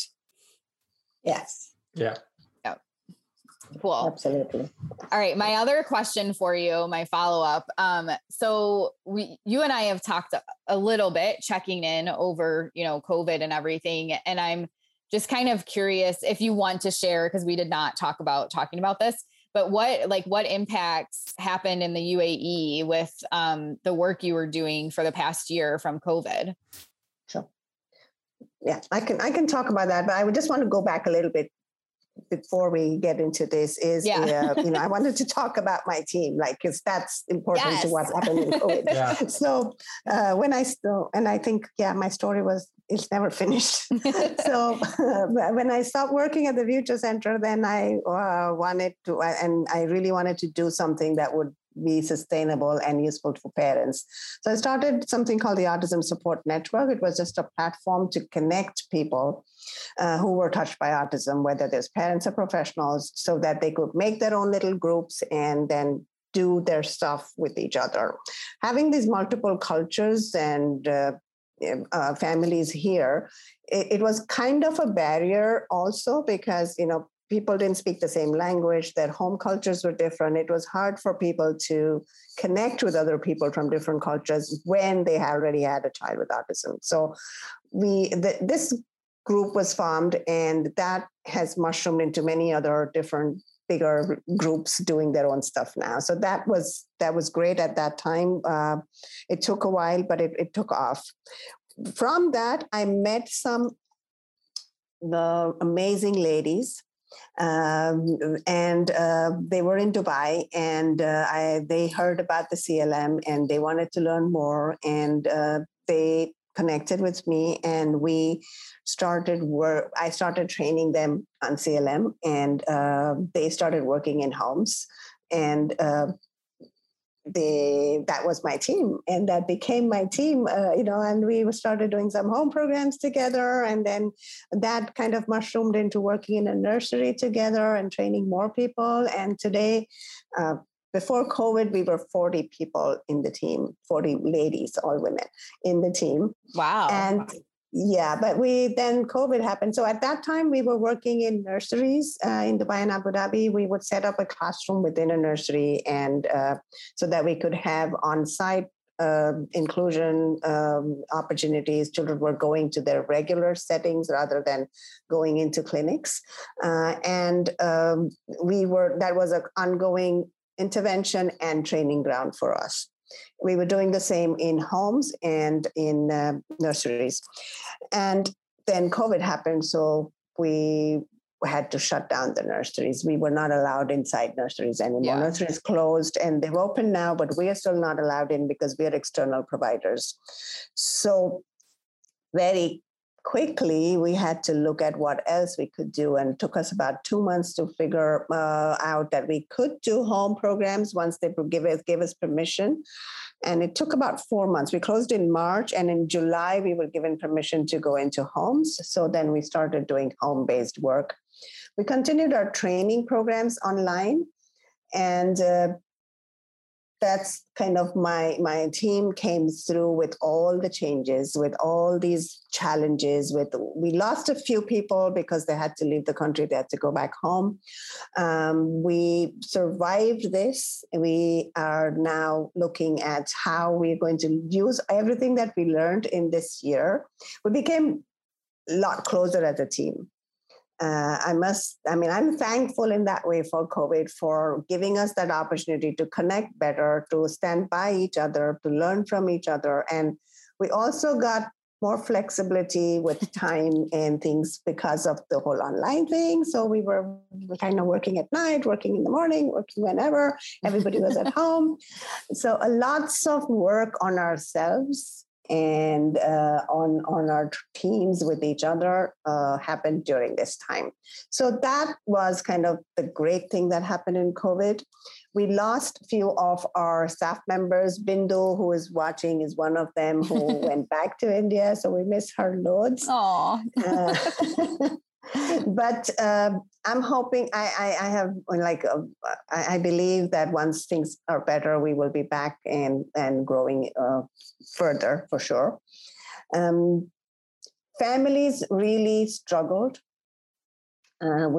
Yes. Yeah. Oh, cool. Absolutely. All right. My other question for you, my follow-up. So you and I have talked a little bit, checking in over, you know, COVID and everything. And I'm just kind of curious if you want to share, because we did not talking about this, but what impacts happened in the UAE with the work you were doing for the past year from COVID? Sure. Yeah, I can talk about that, but I would just want to go back a little bit before we get into this I wanted to talk about my team, like, because that's important to what happened in COVID. Yeah. So my story was, it's never finished. So when I stopped working at the Future Center, then I wanted to do something that would be sustainable and useful for parents. So I started something called the Autism Support Network. It was just a platform to connect people who were touched by autism, whether there's parents or professionals, so that they could make their own little groups and then do their stuff with each other. Having these multiple cultures and families here, it was kind of a barrier also, because, you know, people didn't speak the same language, their home cultures were different. It was hard for people to connect with other people from different cultures when they already had a child with autism. So this group was formed, and that has mushroomed into many other different bigger groups doing their own stuff now. So that was great at that time. It took a while, but it took off. From that, I met the amazing ladies. And they were in Dubai, and they heard about the CLM, and they wanted to learn more, and they connected with me, and we started work. I started training them on CLM, and they started working in homes, and that was my team, and that became my team, and we started doing some home programs together, and then that kind of mushroomed into working in a nursery together and training more people. And today, before COVID, we were 40 people in the team, 40 ladies, all women in the team. Wow. And yeah, but then COVID happened. So at that time, we were working in nurseries in Dubai and Abu Dhabi. We would set up a classroom within a nursery, and so that we could have on-site inclusion opportunities. Children were going to their regular settings rather than going into clinics. That was an ongoing intervention and training ground for us. We were doing the same in homes and in nurseries. And then COVID happened, so we had to shut down the nurseries. We were not allowed inside nurseries anymore. Yeah. Nurseries closed, and they're open now, but we are still not allowed in because we are external providers. So very quickly, we had to look at what else we could do, and it took us about 2 months to figure out that we could do home programs once they gave us permission. And it took about 4 months. We closed in March, and in July, we were given permission to go into homes. So then we started doing home-based work. We continued our training programs online, and that's kind of my team came through with all the changes, with all these challenges. We lost a few people because they had to leave the country. They had to go back home. We survived this. We are now looking at how we're going to use everything that we learned in this year. We became a lot closer as a team. I'm thankful in that way for COVID, for giving us that opportunity to connect better, to stand by each other, to learn from each other. And we also got more flexibility with time and things because of the whole online thing. So we were kind of working at night, working in the morning, working whenever. Everybody was at home. So lots of work on ourselves and on our teams with each other happened during this time. So that was kind of the great thing that happened in COVID. We lost a few of our staff members. Bindu, who is watching, is one of them who went back to India. So we miss her loads. But I'm hoping, I believe that once things are better, we will be back and growing further for sure. Families really struggled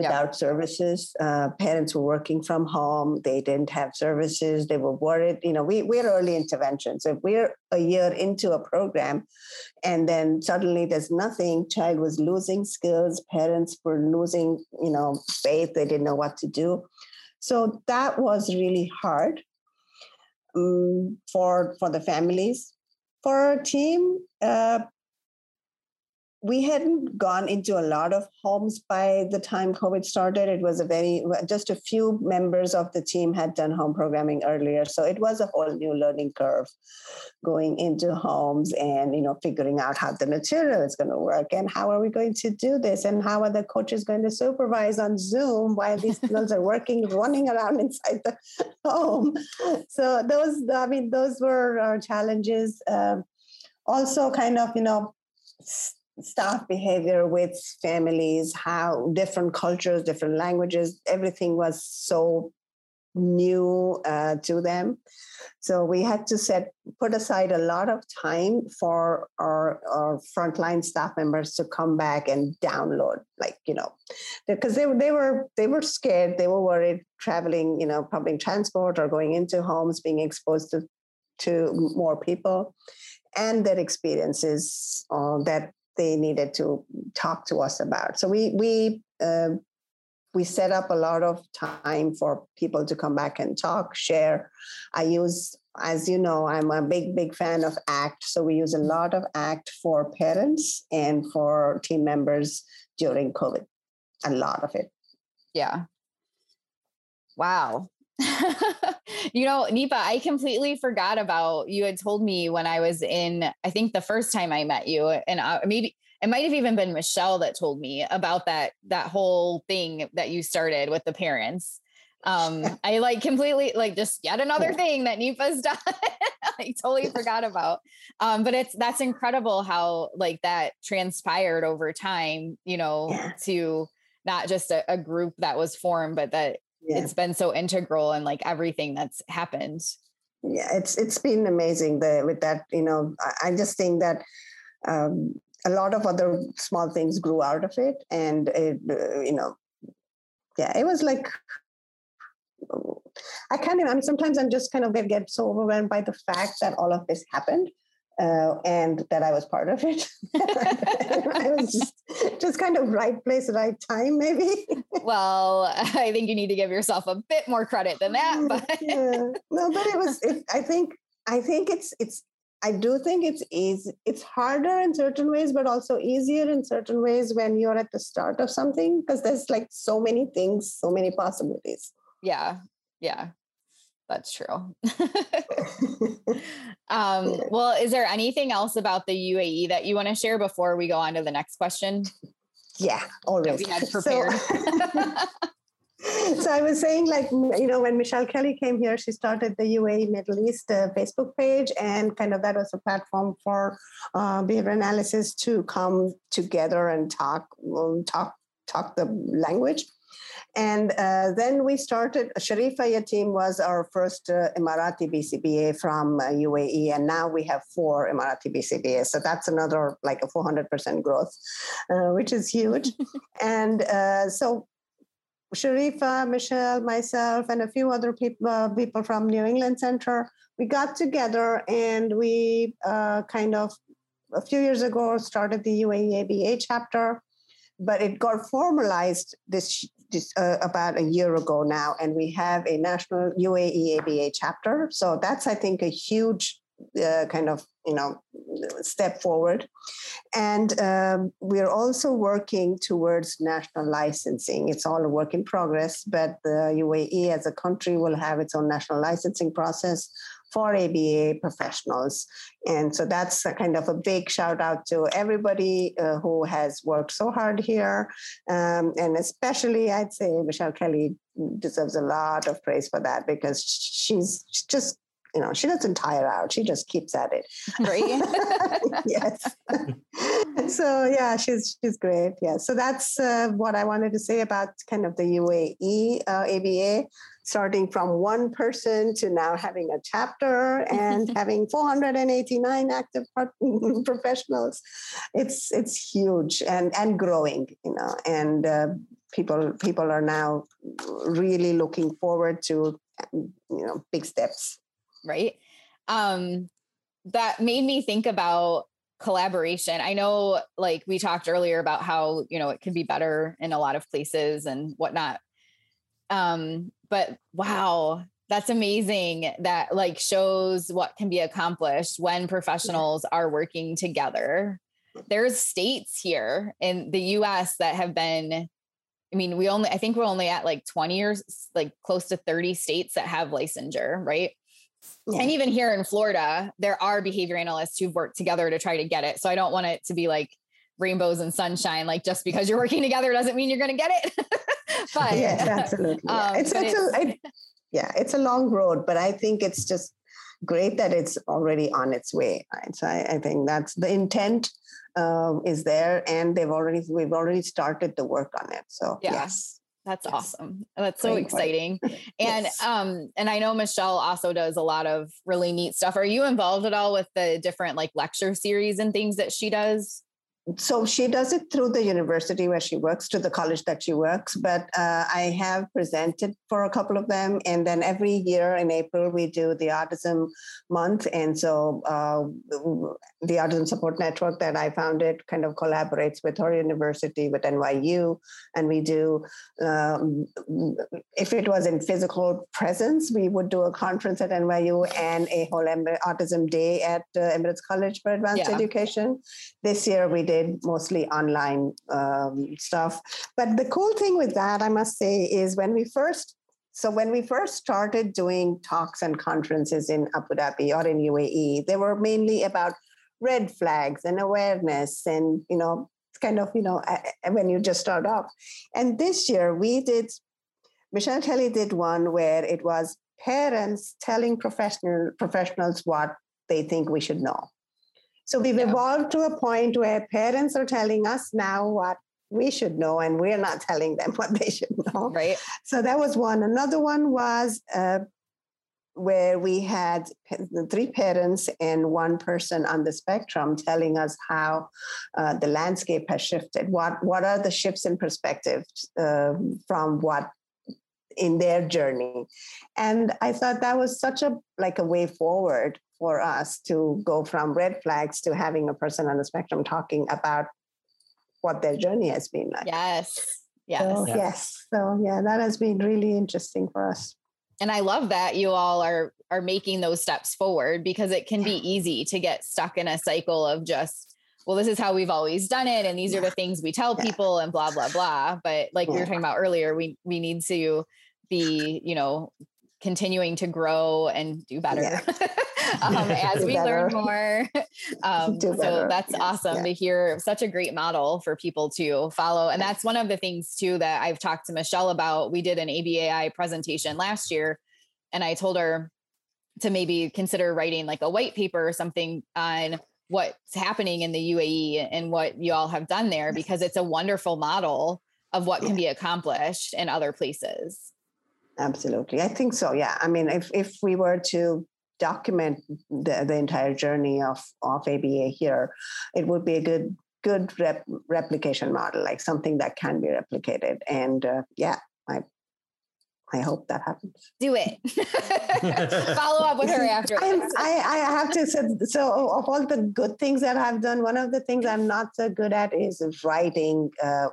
without services. Parents were working from home. They didn't have services. They were worried. You know, we're early intervention. So if we're a year into a program and then suddenly there's nothing, child was losing skills. Parents were losing, faith. They didn't know what to do. So that was really hard for the families. For our team, we hadn't gone into a lot of homes by the time COVID started. It was just a few members of the team had done home programming earlier. So it was a whole new learning curve going into homes and, figuring out how the material is going to work and how are we going to do this and how are the coaches going to supervise on Zoom while these girls are working, running around inside the home. So those were our challenges. Also kind of, staff behavior with families, how different cultures, different languages, everything was so new to them. So we had to put aside a lot of time for our frontline staff members to come back and download, because they were scared, they were worried traveling, public transport or going into homes, being exposed to more people and their experiences that they needed to talk to us about. So we set up a lot of time for people to come back and talk, share. I'm a big fan of ACT. So we use a lot of ACT for parents and for team members during COVID, a lot of it. Yeah. Wow. Nipa, I completely forgot about, you had told me when I was in, I think the first time I met you, and maybe it might've even been Michelle that told me about that whole thing that you started with the parents. I completely just yet another thing that Nipa's done. I totally forgot about, but that's incredible how that transpired over time, to not just a group that was formed, but that, yeah. It's been so integral in everything that's happened. Yeah, it's been amazing with that. I just think that a lot of other small things grew out of it, and it was I can't even. I mean, sometimes I'm just kind of get so overwhelmed by the fact that all of this happened. And that I was part of it. I was just kind of right place, right time, maybe. Well, I think you need to give yourself a bit more credit than that. But I do think it's harder in certain ways, but also easier in certain ways when you're at the start of something, because there's so many things, so many possibilities. Yeah. Yeah. That's true. Well, is there anything else about the UAE that you want to share before we go on to the next question? Yeah, already. That we had prepared. So I was saying, when Michelle Kelly came here, she started the UAE Middle East Facebook page, and kind of that was a platform for behavior analysis to come together and talk the language. And then we started, Sharifa Yatim was our first Emirati BCBA from UAE, and now we have 4 Emirati BCBAs. So that's another a 400% growth, which is huge. And so Sharifa, Michelle, myself, and a few other people from New England Center, we got together and we a few years ago started the UAE-ABA chapter. but it got formalized about a year ago now, and we have a national UAE-ABA chapter. So that's, I think, a huge kind of, you know, step forward. And we're also working towards national licensing. It's all a work in progress, but the UAE as a country will have its own national licensing process for ABA professionals. And so that's a kind of a big shout out to everybody who has worked so hard here. And especially, I'd say Michelle Kelly deserves a lot of praise for that, because she's just, you know, she doesn't tire out. She just keeps at it. Right? Yes. So yeah, she's great. Yeah. So that's what I wanted to say about kind of the UAE ABA, starting from one person to now having a chapter and having 489 active professionals. It's huge and growing, you know, and people are now really looking forward to, you know, big steps. Right. That made me think about collaboration. I know, like, we talked earlier about how, you know, it can be better in a lot of places and whatnot. But wow, that's amazing. That, like, shows what can be accomplished when professionals are working together. There's states here in the US that have been, I mean, I think we're only at like 20 or like close to 30 states that have licensure, right? Yeah. And even here in Florida, there are behavior analysts who've worked together to try to get it. So I don't want it to be like rainbows and sunshine. Like, just because you're working together doesn't mean you're going to get it. But yes, absolutely. It's a long road, but I think it's just great that it's already on its way. Right? So I think that's the intent is there, and we've already started the work on it. So yeah. Yes. That's awesome. That's so exciting. And yes. And I know Michelle also does a lot of really neat stuff. Are you involved at all with the different, like, lecture series and things that she does? So she does it through the university where she works, to the college that she works. But I have presented for a couple of them. And then every year in April, we do the Autism Month. And so the Autism Support Network that I founded kind of collaborates with her university, with NYU. And we do, if it was in physical presence, we would do a conference at NYU and a whole Autism Day at Emirates College for Advanced Education. This year, we did mostly online stuff. But the cool thing with that, I must say, is when we first started doing talks and conferences in Abu Dhabi or in UAE, they were mainly about red flags and awareness and, you know, kind of, you know, when you just start off. And this year Michelle Kelly did one where it was parents telling professionals what they think we should know. So we've evolved to a point where parents are telling us now what we should know, and we're not telling them what they should know. Right. So that was one. Another one was where we had three parents and one person on the spectrum telling us how the landscape has shifted. What are the shifts in perspective from what in their journey? And I thought that was such a way forward for us to go from red flags to having a person on the spectrum talking about what their journey has been like. Yes. So yeah, that has been really interesting for us. And I love that you all are making those steps forward, because it can be easy to get stuck in a cycle of just, well, this is how we've always done it, and these are the things we tell people and blah, blah, blah. But like we were talking about earlier, we need to be, you know, continuing to grow and do better as we learn more. So that's awesome to hear. Such a great model for people to follow. And that's one of the things too, that I've talked to Michelle about. We did an ABAI presentation last year, and I told her to maybe consider writing like a white paper or something on what's happening in the UAE and what you all have done there, because it's a wonderful model of what can be accomplished in other places. Absolutely. I think so. Yeah. I mean, if we were to document the entire journey of ABA here, it would be a good replication model, like something that can be replicated. And I I hope that happens. Do it. Follow up with her after. I have to say, so of all the good things that I've done, one of the things I'm not so good at is writing,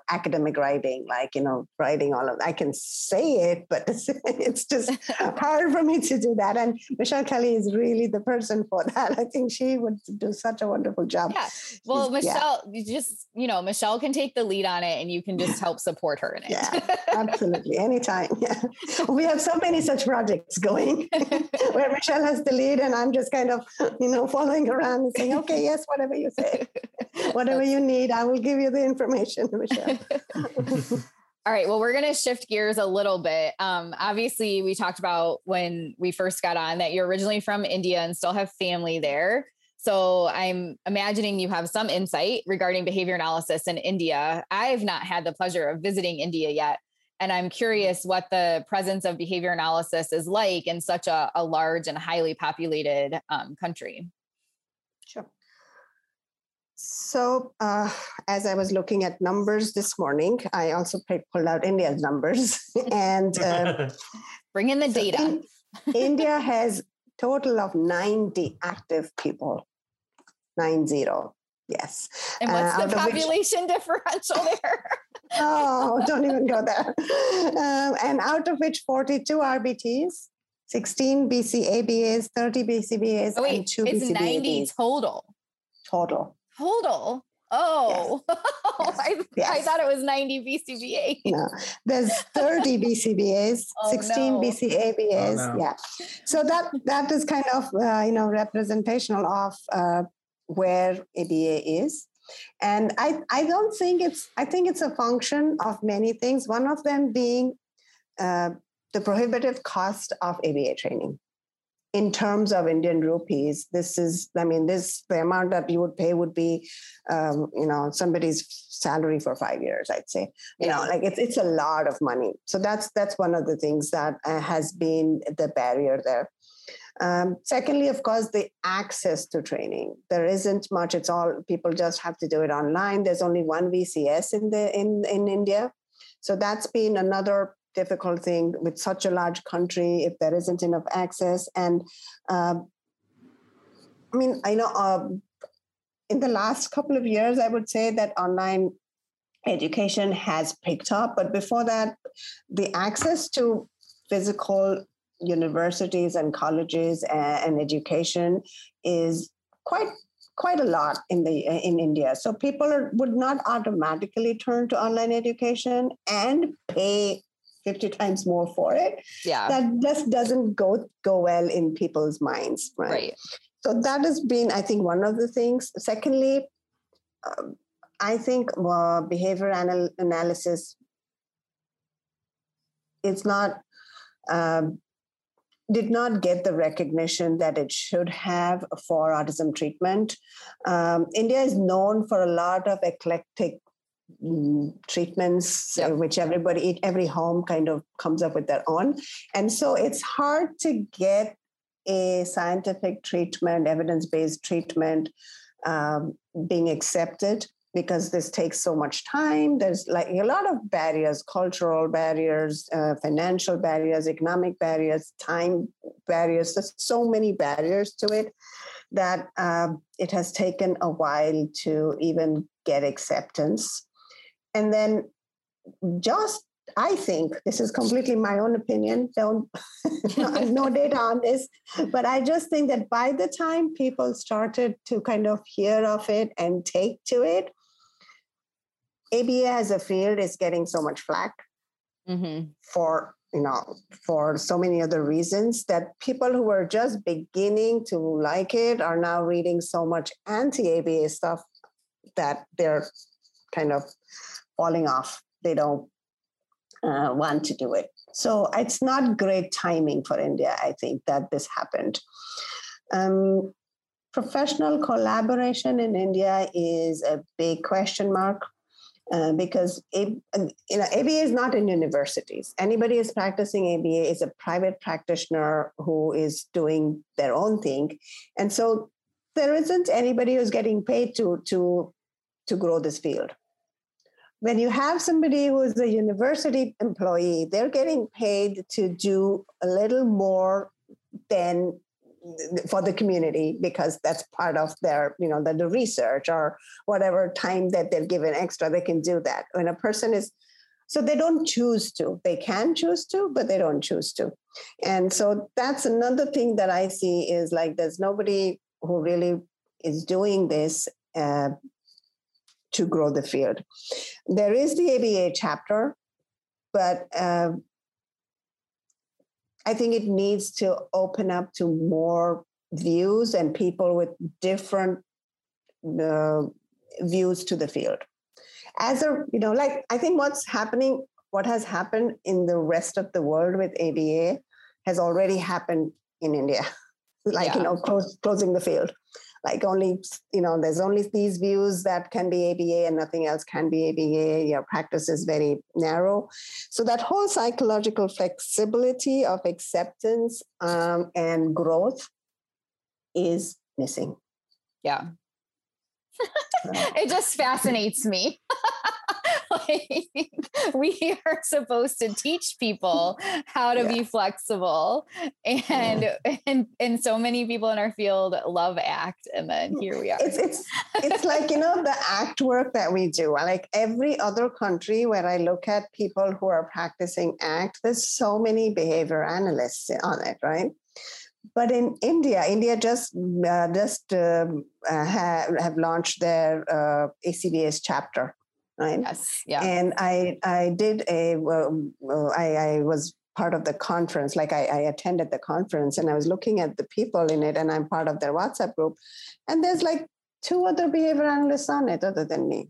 academic writing, like, you know, writing all of, I can say it, but it's just hard for me to do that. And Michelle Kelly is really the person for that. I think she would do such a wonderful job. Yeah. Well, Michelle, yeah. Michelle can take the lead on it and you can just help support her in it. Yeah, absolutely. Anytime. Yeah. We have so many such projects going where Michelle has the lead and I'm just kind of, following around and saying, okay, yes, whatever you say, whatever you need, I will give you the information, Michelle. All right. Well, we're going to shift gears a little bit. Obviously, we talked about when we first got on that you're originally from India and still have family there. So I'm imagining you have some insight regarding behavior analysis in India. I've not had the pleasure of visiting India yet. And I'm curious what the presence of behavior analysis is like in such a large and highly populated country. Sure. So as I was looking at numbers this morning, I also pulled out India's numbers and bring in the data. India has total of 90 active people, 90. Yes. And what's the population differential there? Oh, don't even go there. And out of which 42 RBTs, 16 BCABAs, 30 BCBAs, oh, wait, and 2 BCBAs. It's 90 total. Total. Oh, yes. I thought it was 90 BCBAs. No, there's 30 BCBAs, 16 BCABAs. Oh, no. Yeah. So that is kind of, representational of where ABA is. And I don't think I think it's a function of many things. One of them being the prohibitive cost of ABA training. In terms of Indian rupees, the amount that you would pay would be, somebody's salary for 5 years, I'd say, it's a lot of money. So that's one of the things that has been the barrier there. Secondly, of course, the access to training. There isn't much. It's all people just have to do it online. There's only one VCS in India. So that's been another difficult thing with such a large country, if there isn't enough access. And in the last couple of years, I would say that online education has picked up. But before that, the access to physical universities and colleges and education is quite a lot in India. So people would not automatically turn to online education and pay 50 times more for it. Yeah, that just doesn't go well in people's minds, right? So that has been, I think, one of the things. Secondly, I think behavior analysis is not. Did not get the recognition that it should have for autism treatment. India is known for a lot of eclectic treatments, which every home kind of comes up with their own. And so it's hard to get a scientific treatment, evidence-based treatment being accepted because this takes so much time. There's like a lot of barriers, cultural barriers, financial barriers, economic barriers, time barriers. There's so many barriers to it that it has taken a while to even get acceptance. And then I think this is completely my own opinion. No data on this, but I just think that by the time people started to kind of hear of it and take to it, ABA as a field is getting so much flack for so many other reasons that people who are just beginning to like it are now reading so much anti-ABA stuff that they're kind of falling off. They don't want to do it. So it's not great timing for India, I think, that this happened. Professional collaboration in India is a big question mark because ABA is not in universities. Anybody who is practicing ABA is a private practitioner who is doing their own thing. And so there isn't anybody who's getting paid to grow this field. when you have somebody who is a university employee, they're getting paid to do a little more than for the community, because that's part of their, you know, the research or whatever time that they're given extra, they can do that. When a person is, so they don't choose to, they can choose to, but they don't choose to. And so that's another thing that I see is like, there's nobody who really is doing this to grow the field. There is the ABA chapter, but I think it needs to open up to more views and people with different views to the field. As a, you know, like I think what's happening, what has happened in the rest of the world with ABA has already happened in India, like, you know, closing the field. Like only, you know, there's only these views that can be ABA and nothing else can be ABA. Your practice is very narrow. So that whole psychological flexibility of acceptance and growth is missing. Yeah. It just fascinates me. Like, we are supposed to teach people how to be flexible, and and so many people in our field love ACT, and then here we are. It's like, you know, the ACT work that we do. Like every other country where I look at people who are practicing ACT, there's so many behavior analysts on it, right? But in India have launched their ACBA's chapter. Right. Yes. Yeah. And I was part of the conference, like I attended the conference, and I was looking at the people in it, and I'm part of their WhatsApp group. And there's like 2 other behavior analysts on it other than me.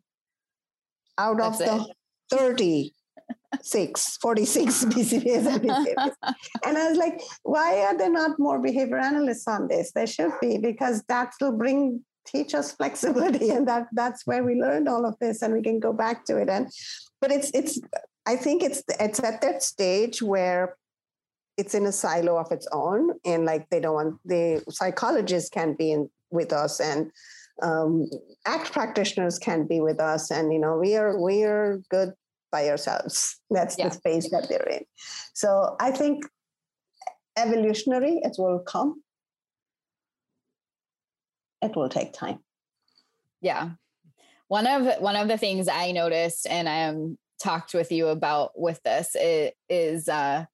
Out of the 46 BCBAs. And I was like, why are there not more behavior analysts on this? There should be, because that will teach us flexibility, and that's where we learned all of this, and we can go back to it. And but it's I think it's at that stage where it's in a silo of its own, and like they don't want the psychologists can be with us, and ACT practitioners can be with us, and you know we are good by ourselves. That's the space that they're in. So I think evolutionary it will come. It will take time. Yeah. One of the things I noticed, and I talked with you about with this, it makes, I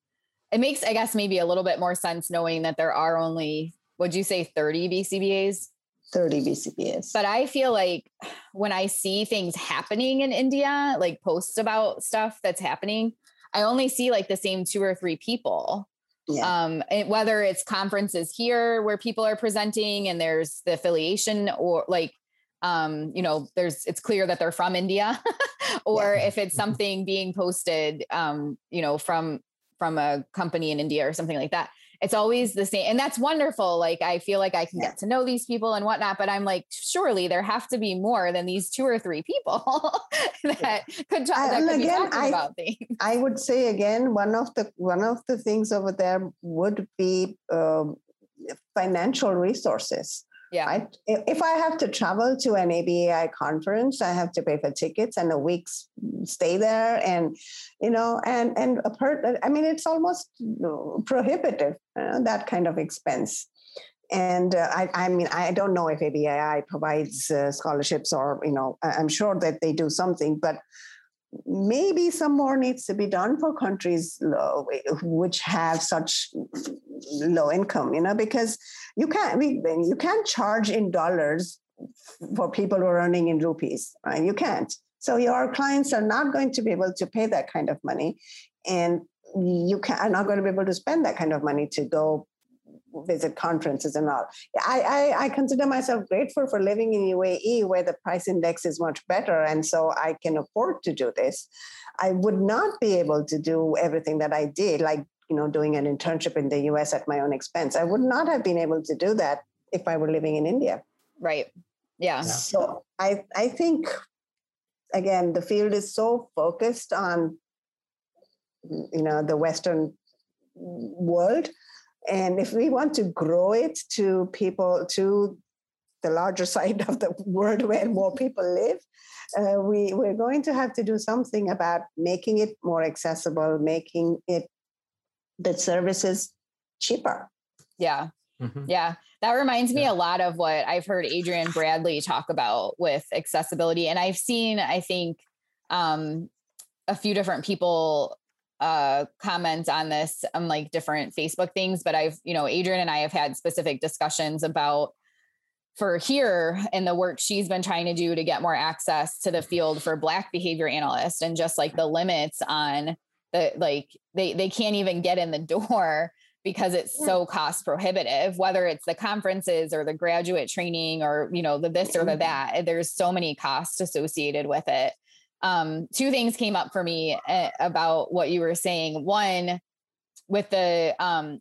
guess, maybe a little bit more sense knowing that there are only, would you say 30 BCBAs? 30 BCBAs. But I feel like when I see things happening in India, like posts about stuff that's happening, I only see like the same 2 or 3 people. Yeah. Whether it's conferences here where people are presenting and there's the affiliation, or like, you know, it's clear that they're from India, or if it's something being posted, you know, from a company in India or something like that, it's always the same. And that's wonderful. Like, I feel like I can get to know these people and whatnot, but I'm like, surely there have to be more than these 2 or 3 people that could be talking about things. I would say again, one of the things over there would be financial resources. Yeah. If I have to travel to an ABAI conference, I have to pay for tickets and a week's stay there, and you know, and I mean, it's almost prohibitive, that kind of expense. And I mean, I don't know if ABAI provides scholarships, or you know, I'm sure that they do something, but maybe some more needs to be done for countries which have such low income, you know, because you can't charge in dollars for people who are earning in rupees, right? You can't. So your clients are not going to be able to pay that kind of money, and are not going to be able to spend that kind of money to go visit conferences and all. I consider myself grateful for living in UAE, where the price index is much better, and so I can afford to do this. I would not be able to do everything that I did, like, you know, doing an internship in the US at my own expense. I would not have been able to do that if I were living in India. Right. Yeah. So I think, again, the field is so focused on, you know, the Western world. And if we want to grow it to people, to the larger side of the world where more people live, we're going to have to do something about making it more accessible, making it the services cheaper. Yeah. Mm-hmm. Yeah. That reminds me a lot of what I've heard Adrian Bradley talk about with accessibility. And I've seen, I think, a few different people comments on this on like different Facebook things, but I've, you know, Adrian and I have had specific discussions about for here and the work she's been trying to do to get more access to the field for Black behavior analysts, and just like the limits on the, like they can't even get in the door because it's so cost prohibitive, whether it's the conferences or the graduate training or, you know, the this or the that. There's so many costs associated with it. Two things came up for me about what you were saying. One, with the,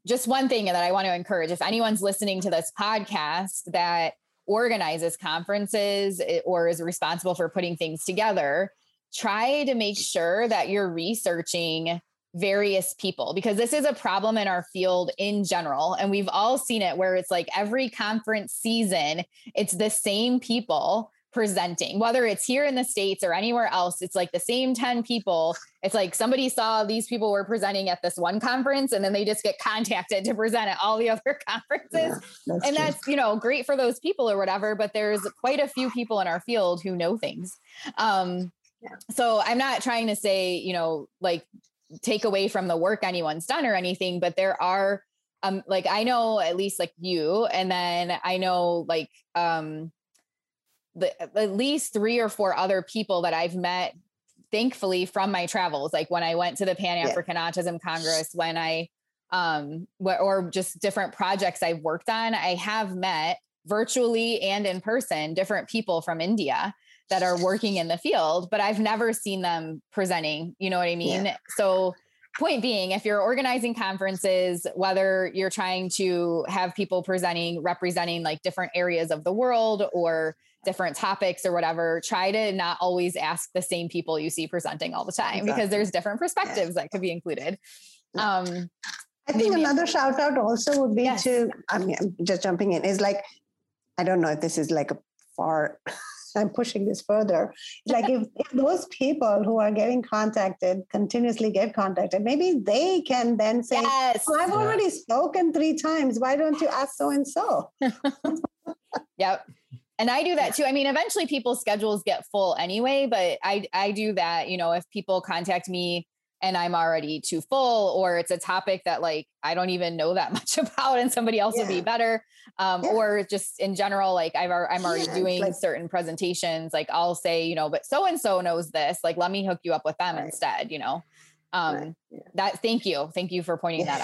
just one thing that I want to encourage, if anyone's listening to this podcast that organizes conferences or is responsible for putting things together, try to make sure that you're researching various people, because this is a problem in our field in general. And we've all seen it where it's like every conference season, it's the same people presenting, whether it's here in the States or anywhere else. It's like the same 10 people. It's like somebody saw these people were presenting at this one conference, and then they just get contacted to present at all the other conferences. Yeah, that's, you know, great for those people or whatever, but there's quite a few people in our field who know things. So I'm not trying to say, you know, like take away from the work anyone's done or anything, but there are, like, I know at least like you, and then I know like, at least 3 or 4 other people that I've met, thankfully, from my travels, like when I went to the Pan-African Autism Congress, when I, or just different projects I've worked on, I have met virtually and in person, different people from India that are working in the field, but I've never seen them presenting, you know what I mean? Yeah. So point being, if you're organizing conferences, whether you're trying to have people presenting, representing like different areas of the world or different topics or whatever, try to not always ask the same people you see presenting all the time, because there's different perspectives that could be included. I think another shout out also would be to, I mean, I'm just jumping in, is like, I don't know if this is like a far, I'm pushing this further. Like if those people who are getting contacted continuously get contacted, maybe they can then say, oh, I've already spoken 3 times. Why don't you ask so-and-so? Yep. And I do that too. I mean, eventually people's schedules get full anyway, but I do that, you know, if people contact me and I'm already too full, or it's a topic that like, I don't even know that much about and somebody else would be better. Or just in general, like I'm already doing like, certain presentations. Like I'll say, you know, but so-and-so knows this, like, let me hook you up with them instead, you know, that, thank you for pointing that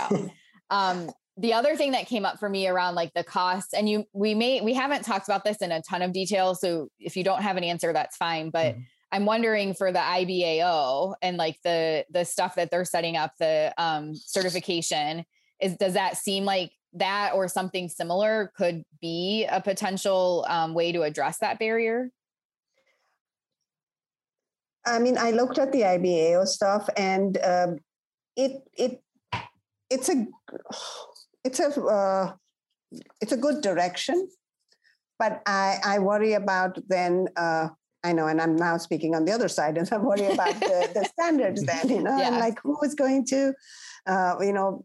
out. The other thing that came up for me around like the costs, and we haven't talked about this in a ton of detail, so if you don't have an answer, that's fine. But I'm wondering for the IBAO and like the stuff that they're setting up, the certification, does that seem like that or something similar could be a potential way to address that barrier? I mean, I looked at the IBAO stuff, and it's a good direction, but I worry about then, I know, and I'm now speaking on the other side, and I worry about the standards then, you know, and like who is going to, you know,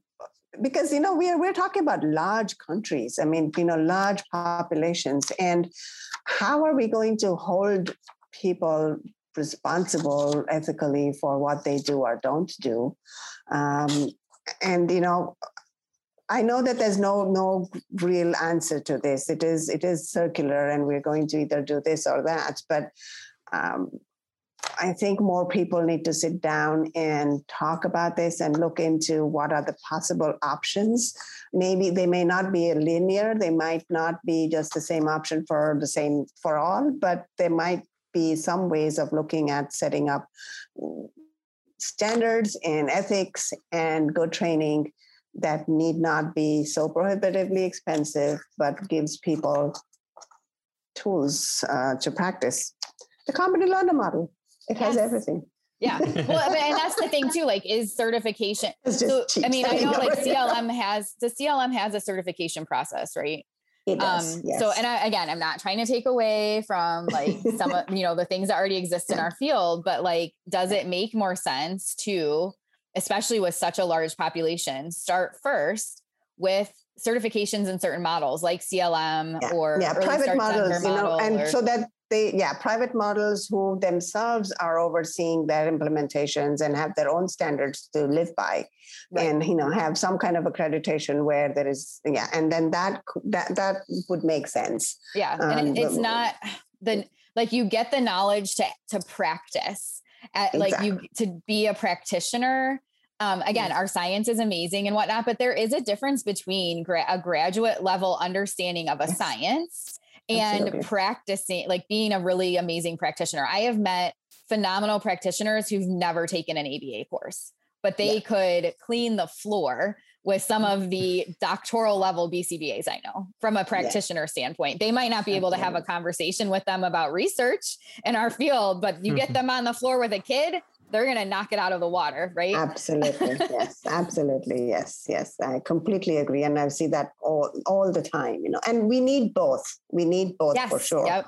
because, you know, we're talking about large countries. I mean, you know, large populations, and how are we going to hold people responsible ethically for what they do or don't do? And, you know, I know that there's no real answer to this. It is circular, and we're going to either do this or that. But I think more people need to sit down and talk about this and look into what are the possible options. Maybe they may not be linear. They might not be just the same option for the same for all, but there might be some ways of looking at setting up standards and ethics and good training that need not be so prohibitively expensive, but gives people tools to practice. The Competent Learner Model, it has everything. Yeah, well, and that's the thing too. Like, is certification? So, I mean, I know like CLM has a certification process, right? It does, yes. So, and again, I'm not trying to take away from like some of, you know, the things that already exist in our field, but like, does it make more sense to, especially with such a large population, start first with certifications in certain models like CLM or private models, you know, and so that they, private models who themselves are overseeing their implementations and have their own standards to live by. Right. And, you know, have some kind of accreditation where there is, and then that would make sense. Yeah. And it's not the, like, you get the knowledge to practice at like you, to be a practitioner. Again, our science is amazing and whatnot, but there is a difference between a graduate level understanding of a science and practicing, like being a really amazing practitioner. I have met phenomenal practitioners who've never taken an ABA course, but they could clean the floor with some of the doctoral level BCBAs I know from a practitioner standpoint. They might not be able to have a conversation with them about research in our field, but you get them on the floor with a kid, they're going to knock it out of the water, right? Absolutely. Yes. Absolutely. Yes. Yes. I completely agree. And I see that all the time, you know, and we need both. We need both for sure. Yep.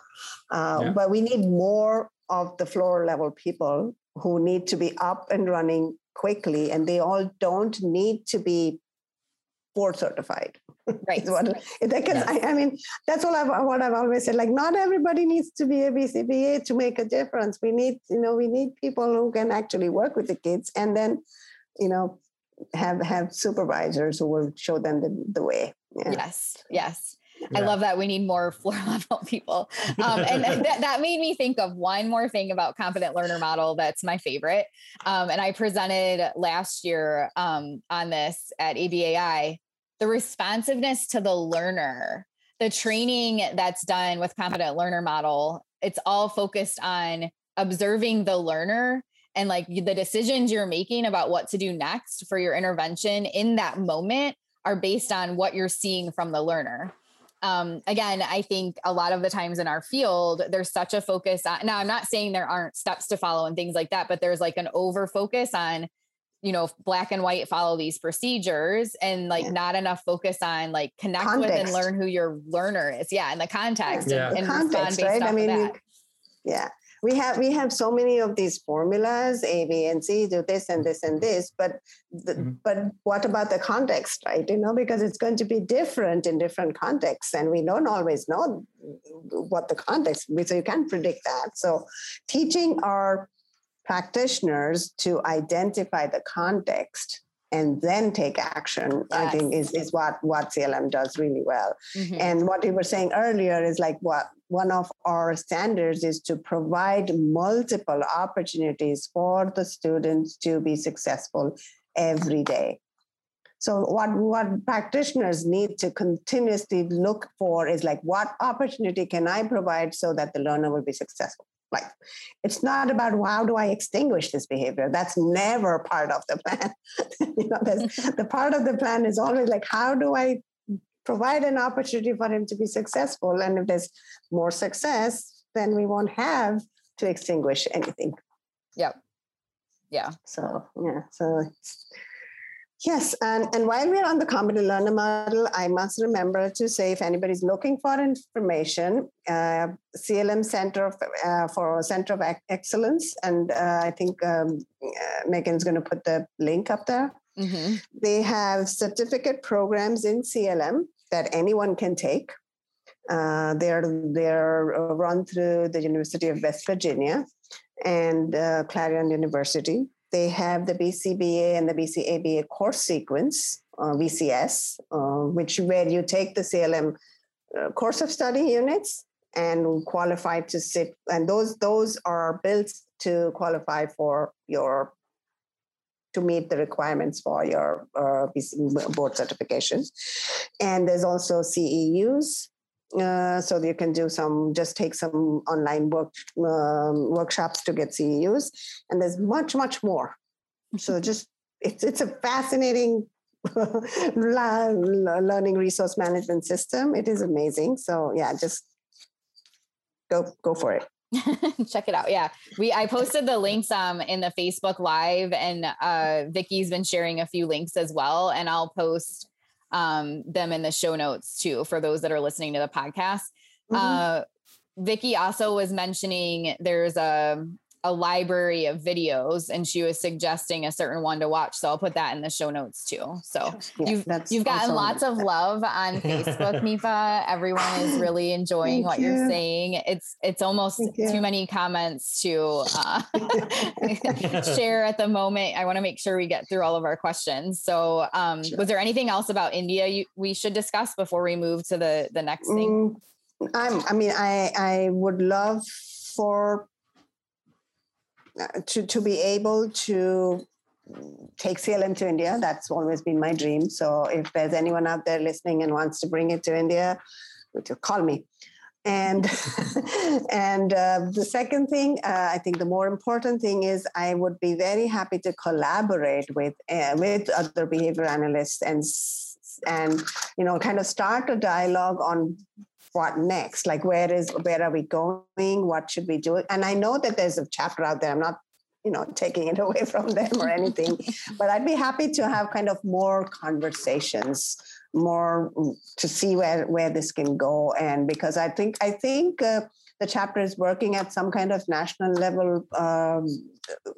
But we need more of the floor level people who need to be up and running quickly, and they all don't need to be board certified. Right. I mean, that's all what I've always said. Like, not everybody needs to be a BCBA to make a difference. We need, you know, people who can actually work with the kids, and then, you know, have supervisors who will show them the way. Yeah. Yes. Yes. Yeah. I love that. We need more floor level people. And that made me think of one more thing about Competent Learner Model. That's my favorite. And I presented last year on this at ABAI, the responsiveness to the learner, the training that's done with Competent Learner Model. It's all focused on observing the learner and like the decisions you're making about what to do next for your intervention in that moment are based on what you're seeing from the learner. Again, I think a lot of the times in our field, there's such a focus on, now I'm not saying there aren't steps to follow and things like that, but there's like an over focus on, you know, black and white, follow these procedures, and like not enough focus on like connect context with and learn who your learner is. Yeah. And the context and the context, respond based off of that. We have so many of these formulas, A, B, and C, do this and this and this, but what about the context, right? You know, because it's going to be different in different contexts, and we don't always know what the context, so you can't predict that. So teaching our practitioners to identify the context and then take action, I think is what CLM does really well. Mm-hmm. And what we were saying earlier is like, what one of our standards is to provide multiple opportunities for the students to be successful every day. So what practitioners need to continuously look for is like, what opportunity can I provide so that the learner will be successful? Like, it's not about how do I extinguish this behavior. That's never part of the plan. You know, the part of the plan is always like, how do I provide an opportunity for him to be successful? And if there's more success, then we won't have to extinguish anything. Yep. Yeah. So yes. And while we're on the Competent Learner Model, I must remember to say, if anybody's looking for information, CLM Center of Excellence, and I think Megan's going to put the link up there. Mm-hmm. They have certificate programs in CLM that anyone can take. They're run through the University of West Virginia and Clarion University. They have the BCBA and the BCABA course sequence, BCS, where you take the CLM course of study units and qualify to sit. And those are built to qualify for to meet the requirements for your board certification. And there's also CEUs. So you can take some online workshops to get CEUs, and there's much, much more. So it's a fascinating learning resource management system. It is amazing. So just go for it. Check it out. Yeah. I posted the links in the Facebook Live, and Vicki's been sharing a few links as well. And I'll post them in the show notes too, for those that are listening to the podcast. Mm-hmm. Vicki also was mentioning there's a library of videos, and she was suggesting a certain one to watch. So I'll put that in the show notes too. So yeah, you've gotten lots of love on Facebook, Nipa. Everyone is really enjoying what you're saying. It's almost too many comments to share at the moment. I want to make sure we get through all of our questions. So sure. Was there anything else about India we should discuss before we move to the next thing? I would love for to be able to take CLM to India. That's always been my dream. So if there's anyone out there listening and wants to bring it to India, call me. And the second thing, I think the more important thing is I would be very happy to collaborate with other behavior analysts and kind of start a dialogue on what next, like where are we going, what should we do? And I know that there's a chapter out there. I'm not taking it away from them or anything, but I'd be happy to have kind of more conversations, more to see where this can go. And because I think the chapter is working at some kind of national level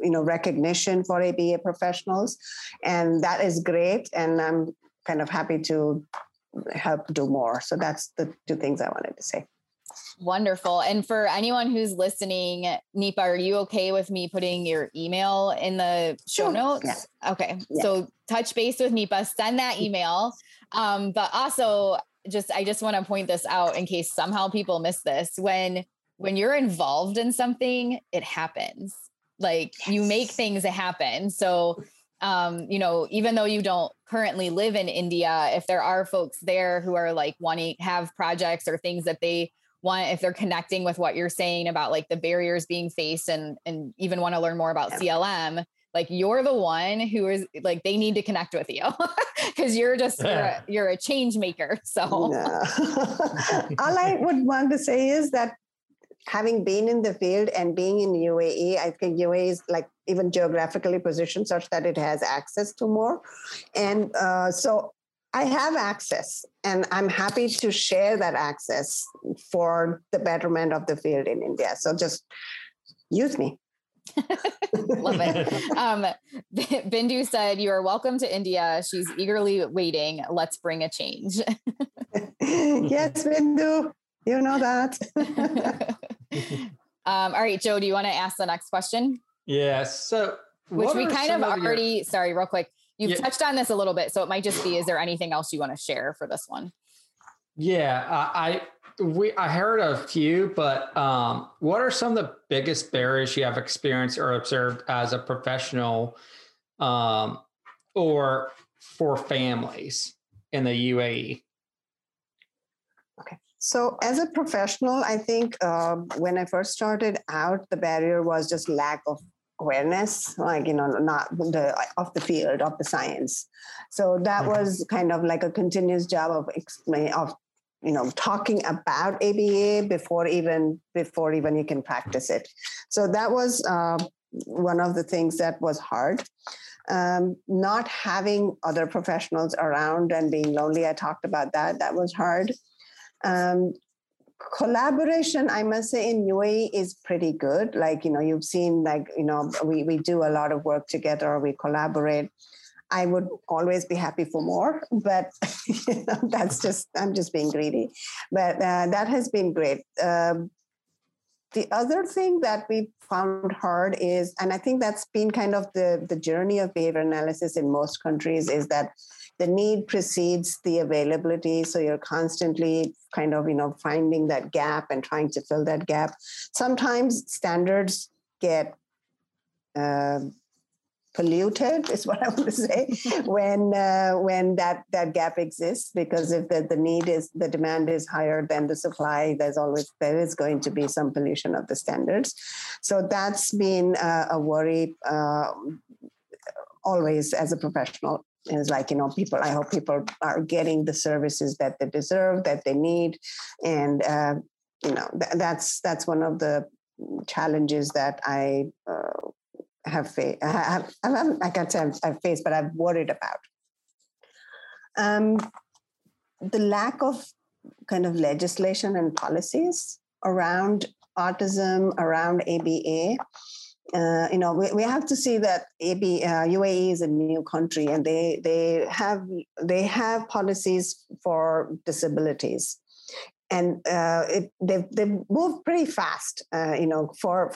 recognition for ABA professionals, and that is great, and I'm kind of happy to help do more. So that's the two things I wanted to say. Wonderful. And for anyone who's listening, Nipa, are you okay with me putting your email in the show notes? Yeah. Okay. Yeah. So touch base with Nipa, send that email. But also I just want to point this out in case somehow people miss this. When you're involved in something, it happens. You make things happen. So even though you don't currently live in India, if there are folks there who are wanting have projects or things that they want, if they're connecting with what you're saying about the barriers being faced and even want to learn more about CLM, you're the one who is they need to connect with you because you're a change maker. So all I would want to say is that having been in the field and being in UAE, I think UAE is even geographically positioned such that it has access to more. And so I have access, and I'm happy to share that access for the betterment of the field in India. So just use me. Love it. Bindu said, "You are welcome to India. She's eagerly waiting. Let's bring a change." Yes, Bindu. You know that. All right, Joe, do you want to ask the next question? Yes. So, which we kind of already, sorry, real quick. You've touched on this a little bit, so it might just be, is there anything else you want to share for this one? Yeah, I heard a few, but what are some of the biggest barriers you have experienced or observed as a professional or for families in the UAE? Okay. So as a professional, I think when I first started out, the barrier was just lack of awareness, not of the field, of the science. So that was kind of a continuous job of talking about ABA before even you can practice it. So that was one of the things that was hard. Not having other professionals around and being lonely, I talked about that. That was hard. Collaboration, I must say, in UAE is pretty good. You've seen, we do a lot of work together. We collaborate. I would always be happy for more, but I'm just being greedy. But that has been great. The other thing that we found hard is, and I think that's been kind of the journey of behavior analysis in most countries, is that the need precedes the availability. So you're constantly kind of, finding that gap and trying to fill that gap. Sometimes standards get polluted, is what I want to say, when that gap exists, because if the demand is higher than the supply, there is going to be some pollution of the standards. So that's been a worry always as a professional. It's I hope people are getting the services that they deserve, that they need. And, that's one of the challenges that I have faced, but I've worried about. the lack of kind of legislation and policies around autism, around ABA. You know, we have to see that UAE is a new country, and they have policies for disabilities, and they've moved pretty fast. You know, for a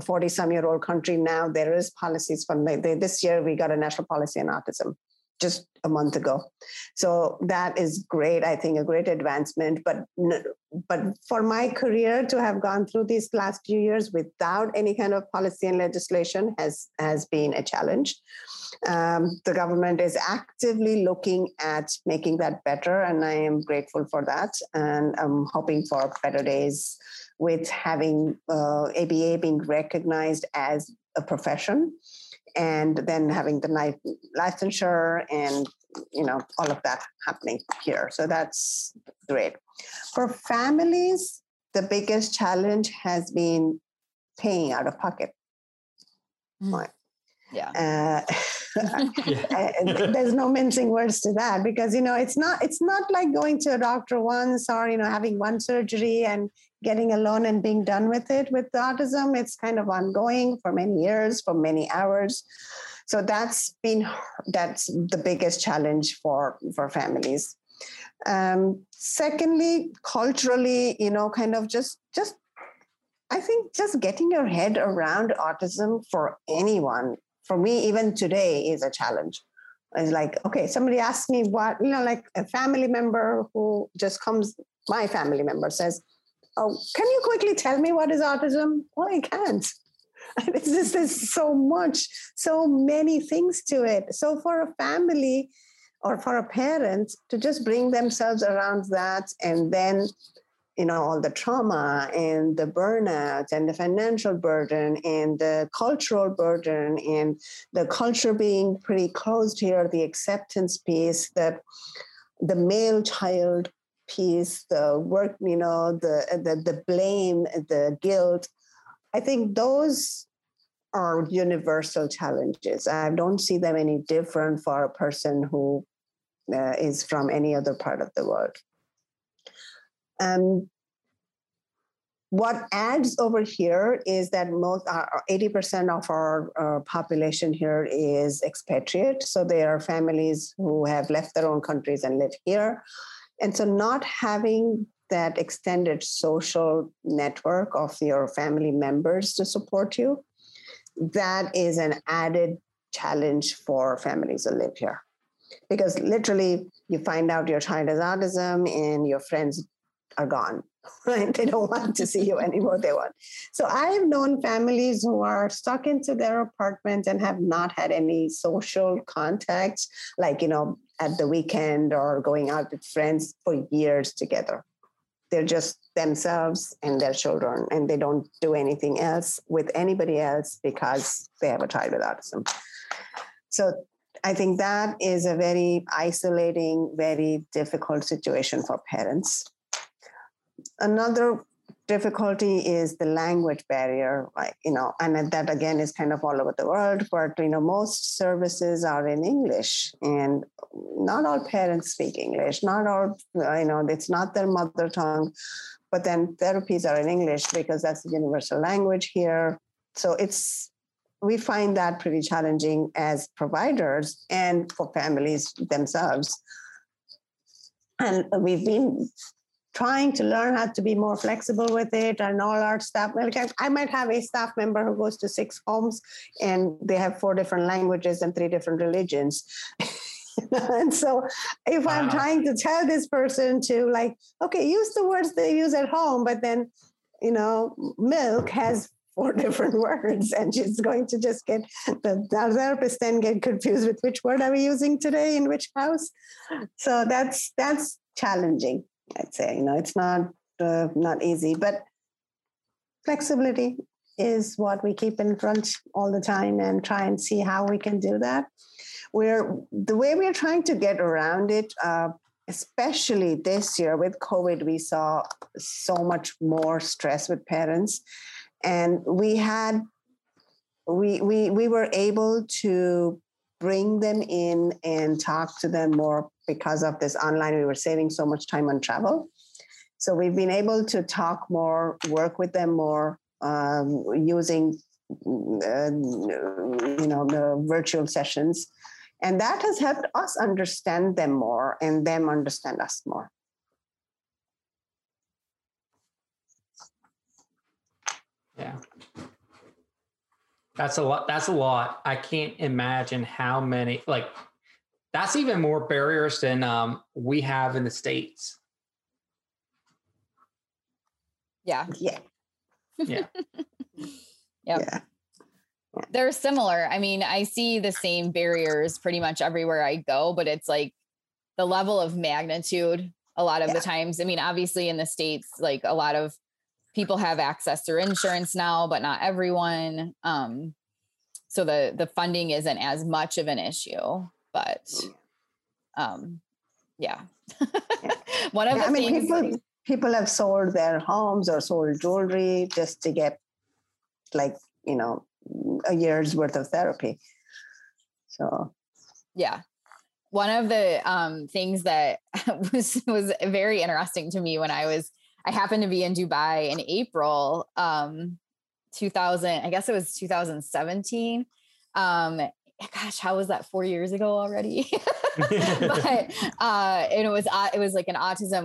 40-some-year-old country now, there is policies from this year. We got a national policy on autism just a month ago, so that is great. I think a great advancement. But for my career to have gone through these last few years without any kind of policy and legislation has been a challenge. The government is actively looking at making that better, and I am grateful for that. And I'm hoping for better days with having ABA being recognized as a profession, and then having the licensure and, you know, all of that happening here. So that's great. For families, the biggest challenge has been paying out of pocket. Mm. Yeah. There's no mincing words to that, because, you know, it's not like going to a doctor once or, you know, having one surgery and getting a loan and being done with it. With autism, it's kind of ongoing for many years, for many hours. So that's the biggest challenge for families. Secondly, culturally, you know, kind of just I think just getting your head around autism for anyone, for me, even today, is a challenge. It's like, okay, somebody asked me what, you know, like a family member who just comes, my family member says, "Oh, can you quickly tell me what is autism?" Well, I can't. It's just, there's so much, so many things to it. So for a family or for a parent to just bring themselves around that, and then, you know, all the trauma and the burnout and the financial burden and the cultural burden and the culture being pretty closed here, the acceptance piece, the male child piece, the work, you know, the blame, the guilt. I think those are universal challenges. I don't see them any different for a person who is from any other part of the world. What adds over here is that 80% of our population here is expatriate. So they are families who have left their own countries and live here. And so not having that extended social network of your family members to support you, that is an added challenge for families who live here. Because literally you find out your child has autism and your friends are gone, right? They don't want to see you anymore. So I've known families who are stuck into their apartment and have not had any social contacts, like, you know, at the weekend or going out with friends for years together. They're just themselves and their children, and they don't do anything else with anybody else because they have a child with autism. So I think that is a very isolating, very difficult situation for parents. Another difficulty is the language barrier, right? You know, and that again is kind of all over the world, but, you know, most services are in English, and not all parents speak English, not all, you know, it's not their mother tongue, but then therapies are in English because that's the universal language here. So we find that pretty challenging as providers and for families themselves. And we've been trying to learn how to be more flexible with it, and all our staff. Like I might have a staff member who goes to 6 homes, and they have 4 different languages and 3 different religions. And so if I'm trying to tell this person to, like, okay, use the words they use at home, but then, you know, milk has 4 different words, and she's going to just get, the therapist then get confused with which word are we using today in which house. So that's challenging. I'd say, you know, it's not easy, but flexibility is what we keep in front all the time and try and see how we can do that. The way we're trying to get around it, especially this year with COVID, we saw so much more stress with parents, and we were able to bring them in and talk to them more because of this online. We were saving so much time on travel. So we've been able to talk more, work with them more, using, the virtual sessions. And that has helped us understand them more and them understand us more. Yeah. That's a lot. That's a lot. I can't imagine how many, like, that's even more barriers than we have in the States. Yeah. Yeah. Yeah. Yep. Yeah. They're similar. I mean, I see the same barriers pretty much everywhere I go, but it's like the level of magnitude a lot of the times. I mean, obviously in the States, like a lot of people have access through insurance now, but not everyone. So the funding isn't as much of an issue, but yeah. One of the things people have sold their homes or sold jewelry just to get a year's worth of therapy. So yeah. One of the things that was very interesting to me when I happened to be in Dubai in April, 2017. Gosh, how was that? 4 years ago already. And it was like an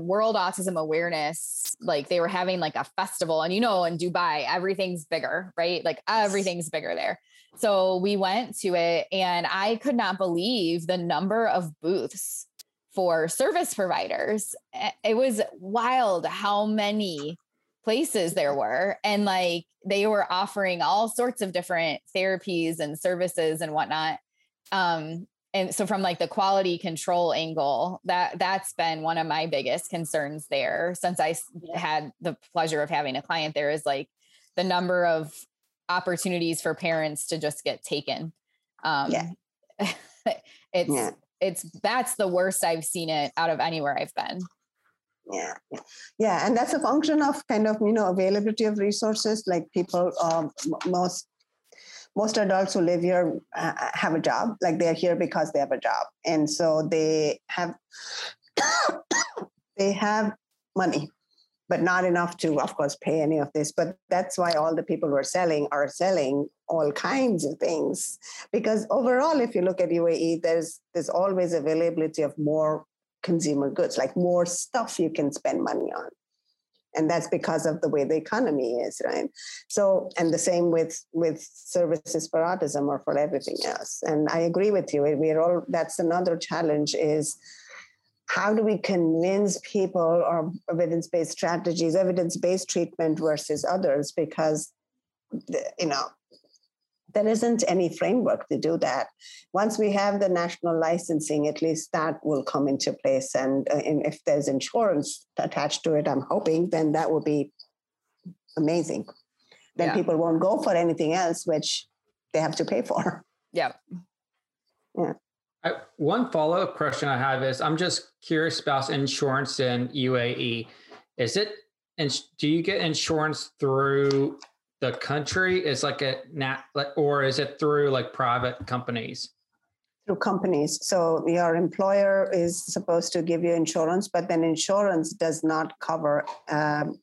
World Autism Awareness. Like they were having like a festival, and in Dubai, everything's bigger, right? Like everything's bigger there. So we went to it, and I could not believe the number of booths for service providers. It was wild how many places there were, and like they were offering all sorts of different therapies and services and whatnot. And so from like the quality control angle, that's been one of my biggest concerns there since I had the pleasure of having a client there, is like the number of opportunities for parents to just get taken. That's the worst I've seen it out of anywhere I've been. Yeah. Yeah. And that's a function of kind of, availability of resources. Like people, most adults who live here have a job, like they're here because they have a job. And so they have, money, but not enough to, of course, pay any of this. But that's why all the people who are selling all kinds of things. Because overall, if you look at UAE, there's always availability of more consumer goods, like more stuff you can spend money on. And that's because of the way the economy is, right? So, and the same with services for autism or for everything else. And I agree with you. That's another challenge, is how do we convince people, or evidence-based strategies, evidence-based treatment versus others? Because, there isn't any framework to do that. Once we have the national licensing, at least that will come into place. And if there's insurance attached to it, I'm hoping, then that will be amazing. Then people won't go for anything else, which they have to pay for. Yeah. Yeah. One follow-up question I have is, I'm just curious about insurance in UAE. Do you get insurance through the country? Is like or is it through like private companies? Through companies. So your employer is supposed to give you insurance, but then insurance does not cover ABA,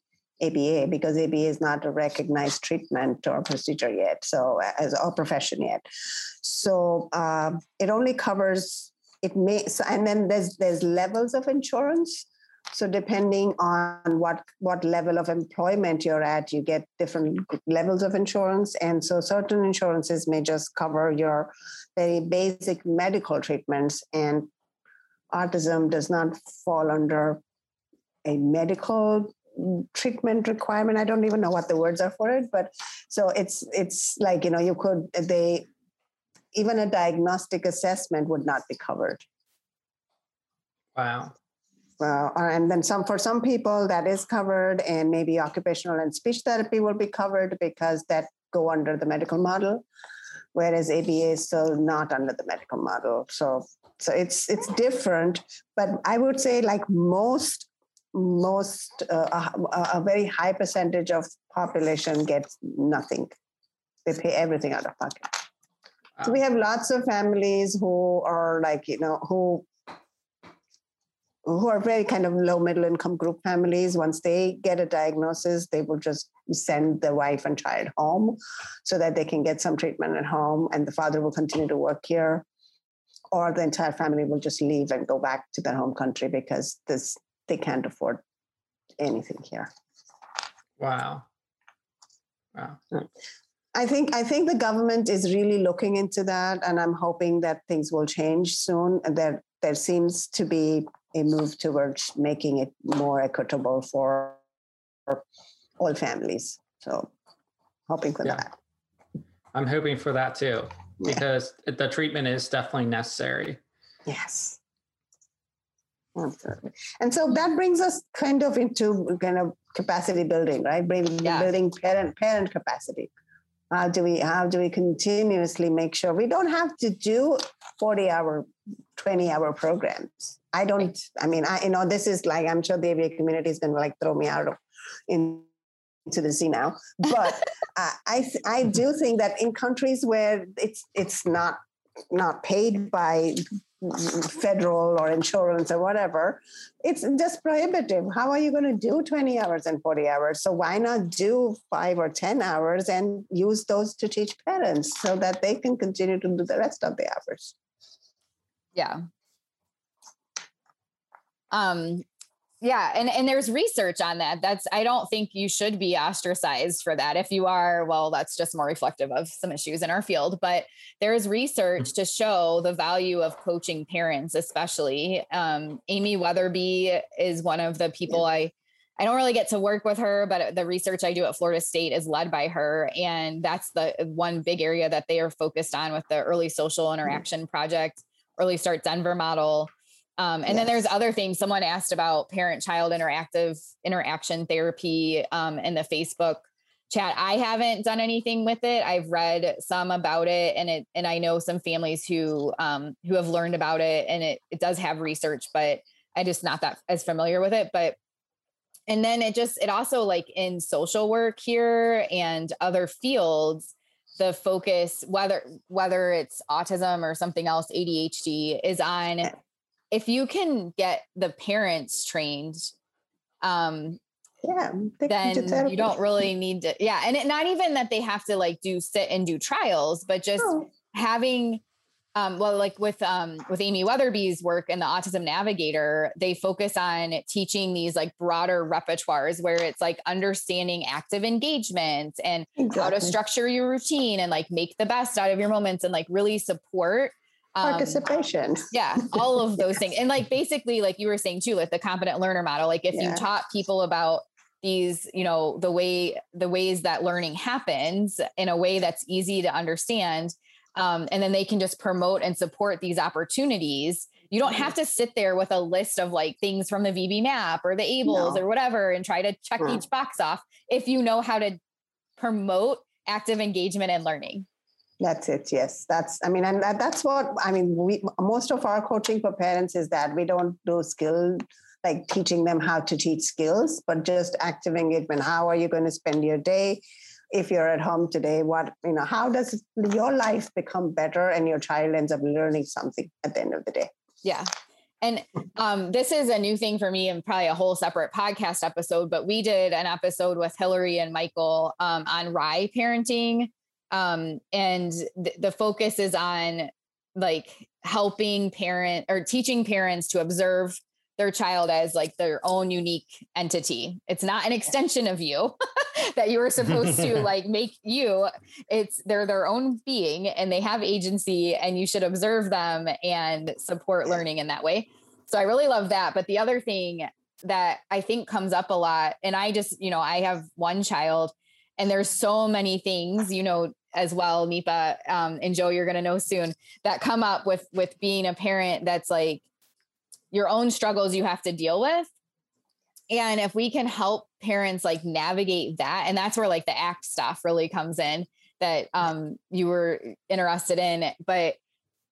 because ABA is not a recognized treatment or procedure yet, so as a profession yet. So it only covers and then there's levels of insurance. So depending on what level of employment you're at, you get different levels of insurance. And so certain insurances may just cover your very basic medical treatments, and autism does not fall under a medical treatment requirement. I don't even know what the words are for it, but so it's like, even a diagnostic assessment would not be covered. Wow. Well, and then for some people that is covered, and maybe occupational and speech therapy will be covered because that go under the medical model, whereas ABA is still not under the medical model. So it's different, but I would say like a very high percentage of population gets nothing. They pay everything out of pocket. So we have lots of families who are like, you know, who are very kind of low middle income group families. Once they get a diagnosis, they will just send the wife and child home so that they can get some treatment at home, and the father will continue to work here, or the entire family will just leave and go back to their home country because this they can't afford anything here. Wow. I think the government is really looking into that, and I'm hoping that things will change soon. And there seems to be a move towards making it more equitable for all families. So hoping for that. I'm hoping for that too, because the treatment is definitely necessary. Yes. Absolutely. And so that brings us into capacity building, right? Building parent capacity. How do we continuously make sure we don't have to do 40-hour, 20-hour programs? This is like, I'm sure the ABA community is going to like throw me out into the sea now. But I do think that in countries where it's not paid by federal or insurance or whatever, it's just prohibitive. How are you going to do 20 hours and 40 hours? So why not do 5 or 10 hours and use those to teach parents so that they can continue to do the rest of the hours? Yeah. And there's research on that. I don't think you should be ostracized for that. If you are, well, that's just more reflective of some issues in our field, but there is research to show the value of coaching parents, especially. Amy Weatherby is one of the people. I don't really get to work with her, but the research I do at Florida State is led by her. And that's the one big area that they are focused on with the Early Social Interaction Project, Early Start Denver model. Then there's other things. Someone asked about parent-child interaction therapy in the Facebook chat. I haven't done anything with it. I've read some about it, and I know some families who have learned about it, and it does have research, but I'm just not that as familiar with it. But and then it also, like in social work here and other fields, the focus, whether it's autism or something else, ADHD, is on. If you can get the parents trained, then you don't really need to. Yeah. And it, not even that they have to like sit and do trials, but just having, with Amy Weatherby's work and the Autism Navigator, they focus on teaching these like broader repertoires where it's like understanding active engagement and how to structure your routine and like make the best out of your moments and like really support participation. All of those things. And like, basically, like you were saying too, like the competent learner model, like if you taught people about these, you know, the ways that learning happens in a way that's easy to understand, and then they can just promote and support these opportunities. You don't have to sit there with a list of like things from the VB map or the ABLLS or whatever, and try to check each box off. If you know how to promote active engagement and learning. That's it. Yes. Most of our coaching for parents is that we don't do skill, like teaching them how to teach skills, but just active engagement. How are you going to spend your day? If you're at home today, how does your life become better and your child ends up learning something at the end of the day? Yeah. And this is a new thing for me and probably a whole separate podcast episode, but we did an episode with Hillary and Michael on Rye parenting. And the focus is on like helping parent or teaching parents to observe their child as like their own unique entity. It's not an extension of you that you are supposed to like make you. They're their own being and they have agency, and you should observe them and support learning in that way. So I really love that. But the other thing that I think comes up a lot, and I just, I have one child. And there's so many things, as well, Nipa, and Joe, you're going to know soon, that come up with being a parent. That's like your own struggles you have to deal with. And if we can help parents like navigate that, and that's where like the ACT stuff really comes in that you were interested in, but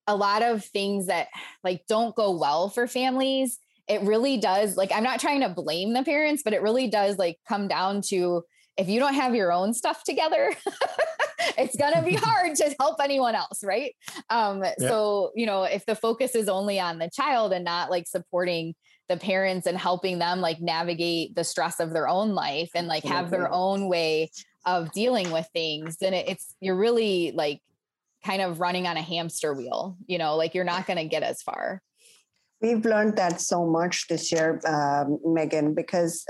a lot of things that like don't go well for families, it really does. Like, I'm not trying to blame the parents, but it really does like come down to, if you don't have your own stuff together it's going to be hard to help anyone else. Right. So, you know, if the focus is only on the child and not like supporting the parents and helping them like navigate the stress of their own life and like have their own way of dealing with things, then you're really like kind of running on a hamster wheel, you know, like you're not going to get as far. We've learned that so much this year, Megan, because,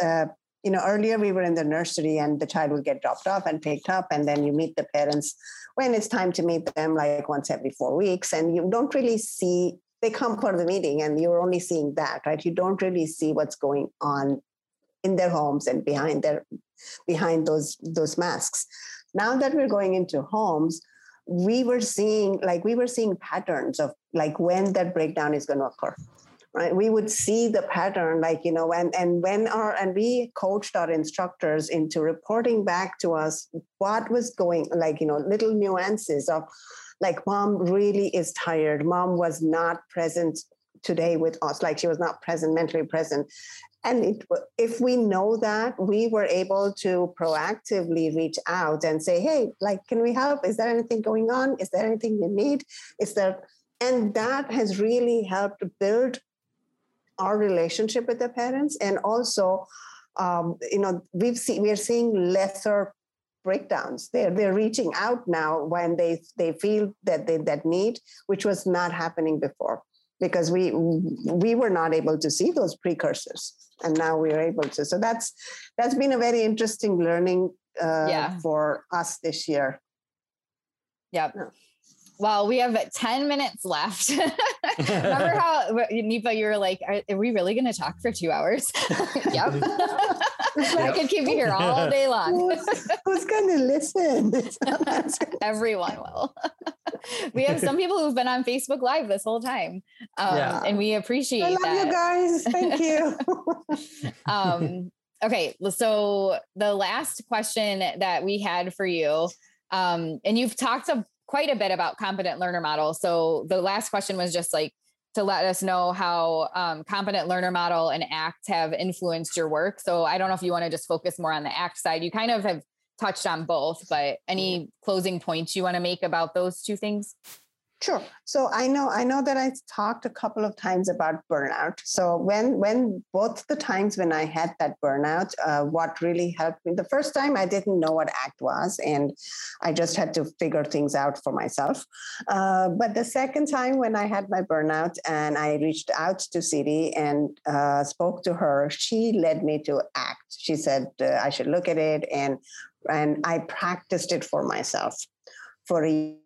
you know, earlier we were in the nursery and the child would get dropped off and picked up, and then you meet the parents when it's time to meet them, like once every 4 weeks, and you don't really see, they come for the meeting and you're only seeing that, right? You don't really see what's going on in their homes and behind those masks. Now that we're going into homes, we were seeing patterns of like when that breakdown is going to occur. Right. We would see the pattern, like, you know, and we coached our instructors into reporting back to us what was going, like, you know, little nuances of like, mom really is tired. Mom was not present today with us. Like, she was not present, mentally present. And if we know that, we were able to proactively reach out and say, hey, like, can we help? Is there anything going on? Is there anything you need? And that has really helped build our relationship with the parents, and also, you know, we are seeing lesser breakdowns. They're reaching out now when they feel that that need, which was not happening before, because we were not able to see those precursors, and now we are able to. So that's been a very interesting learning for us this year. Yeah. Well, we have 10 minutes left. Remember how, Nipa, you were like, are we really going to talk for 2 hours? Yep. I could keep you here all day long. Who's going to listen? Everyone will. We have some people who've been on Facebook Live this whole time. And we appreciate that. I love you guys. Thank you. Okay. So the last question that we had for you, and you've talked about quite a bit about competent learner model. So the last question was just like to let us know how competent learner model and ACT have influenced your work. So I don't know if you want to just focus more on the ACT side. You kind of have touched on both, but any closing points you want to make about those two things? Sure. So I know that I talked a couple of times about burnout. So when both the times when I had that burnout, what really helped me, the first time I didn't know what ACT was, and I just had to figure things out for myself. But the second time when I had my burnout and I reached out to Siri and spoke to her, she led me to ACT. She said I should look at it, and I practiced it for myself for a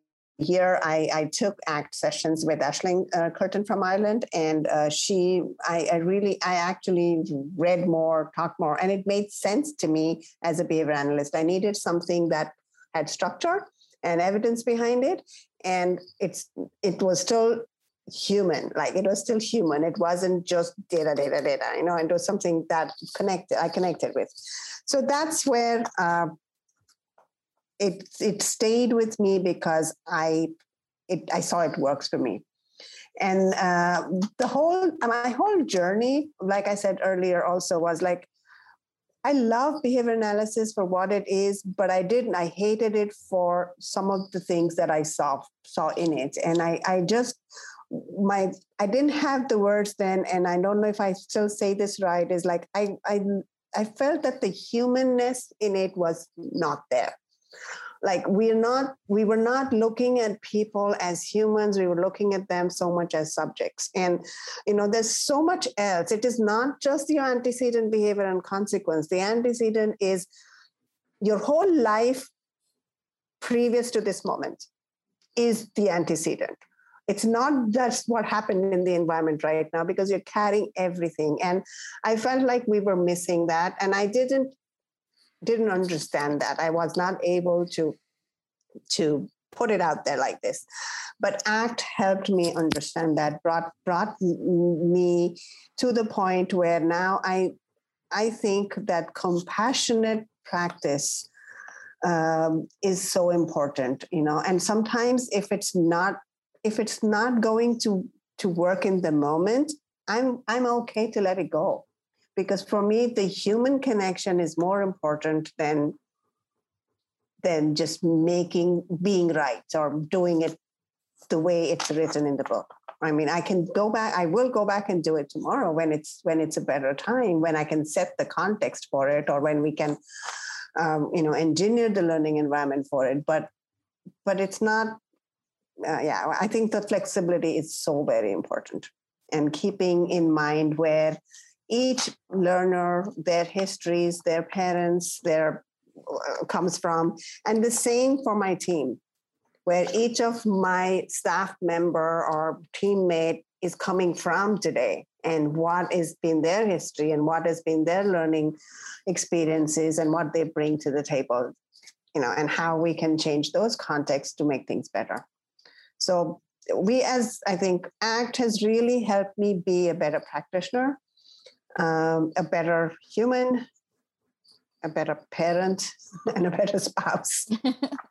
year. I took ACT sessions with Aisling Curtin from Ireland, and I actually read more, talked more, and it made sense to me as a behavior analyst. I needed something that had structure and evidence behind it, and it was still human, like it was still human. It wasn't just data, you know, and it was something that I connected with. So that's where It stayed with me because I saw it works for me. And my whole journey, like I said earlier, also was like, I love behavior analysis for what it is, but I hated it for some of the things that I saw in it. And I didn't have the words then, and I don't know if I still say this right, is like, I felt that the humanness in it was not there. Like we were not looking at people as humans. We were looking at them so much as subjects. And, you know, there's so much else. It is not just your antecedent behavior and consequence. The antecedent is your whole life previous to this moment is the antecedent. It's not just what happened in the environment right now, because you're carrying everything. And I felt like we were missing that. And I didn't understand that. I was not able to put it out there like this, but ACT helped me understand that, brought me to the point where now I think that compassionate practice is so important, you know. And sometimes if it's not going to work in the moment, I'm okay to let it go. Because for me, the human connection is more important than than just being right or doing it the way it's written in the book. I mean, I can go back, I will go back and do it tomorrow when it's a better time, when I can set the context for it, or when we can, engineer the learning environment for it. But it's not, I think the flexibility is so very important, and keeping in mind where each learner, their histories, their parents, their comes from. And the same for my team, where each of my staff member or teammate is coming from today, and what has been their history and what has been their learning experiences and what they bring to the table, and how we can change those contexts to make things better. So I think ACT has really helped me be a better practitioner, a better human, a better parent, and a better spouse,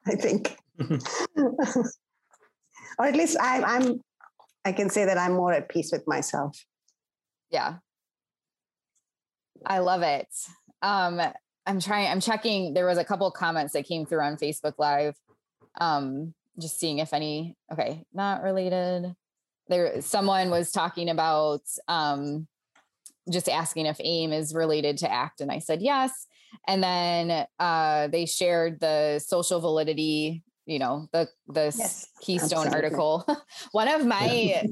I think. Or at least I can say that I'm more at peace with myself. Yeah. I love it. I'm checking. There was a couple of comments that came through on Facebook Live. Just seeing if any, okay, not related. Someone was talking about, just asking if AIM is related to ACT. And I said, yes. And then they shared the social validity, the yes, Keystone absolutely. Article. One of my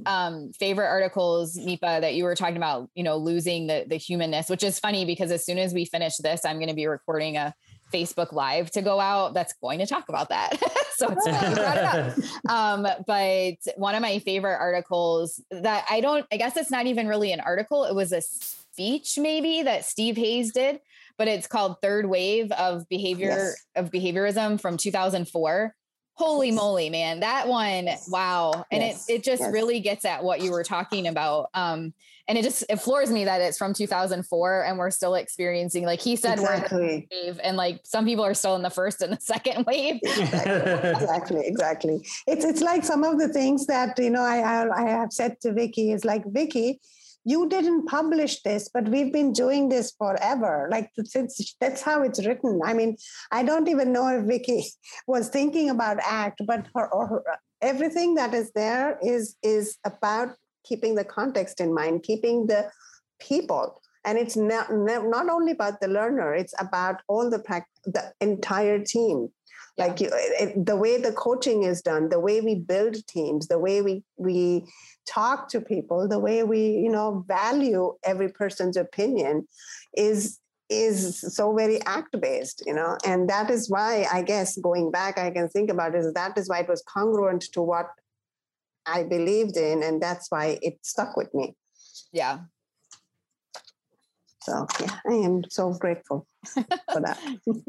favorite articles, Nipa, that you were talking about, losing the humanness, which is funny because as soon as we finish this, I'm going to be recording a Facebook Live to go out that's going to talk about that. So it's funny you brought it up. But one of my favorite articles that I guess it's not even really an article. It was a speech maybe that Steve Hayes did, but it's called Third Wave of Behaviorism from 2004. Holy moly, man. That one. Wow. And it just really gets at what you were talking about. And it floors me that it's from 2004 and we're still experiencing, like he said, we're in the wave, and like some people are still in the first and the second wave. Exactly. It's like some of the things that, I have said to Vicki is like, Vicki, you didn't publish this, but we've been doing this forever. Like since that's how it's written. I mean, I don't even know if Vicki was thinking about ACT, but her everything that is there is about keeping the context in mind, keeping the people, and it's not only about the learner. It's about all the entire team. Yeah. Like the way the coaching is done, the way we build teams, the way we talk to people, the way we, value every person's opinion is so very ACT-based, and that is why, I guess, going back, I can think about is that is why it was congruent to what I believed in, and that's why it stuck with me. Yeah. So yeah, I am so grateful for that.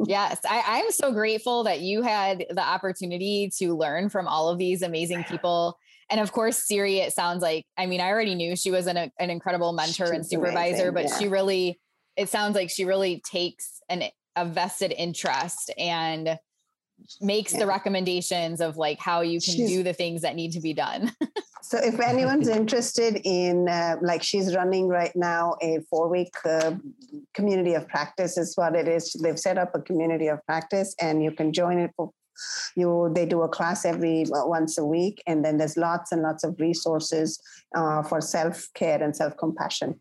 Yes, I'm so grateful that you had the opportunity to learn from all of these amazing people. And of course, Siri, it sounds like, I mean, I already knew she was an incredible mentor and supervisor, amazing, but yeah. It sounds like she really takes a vested interest and makes the recommendations of like how you can do the things that need to be done. So if anyone's interested in she's running right now a 4-week community of practice is what it is. They've set up a community of practice and you can join it for they do a class once a week. And then there's lots and lots of resources for self-care and self-compassion.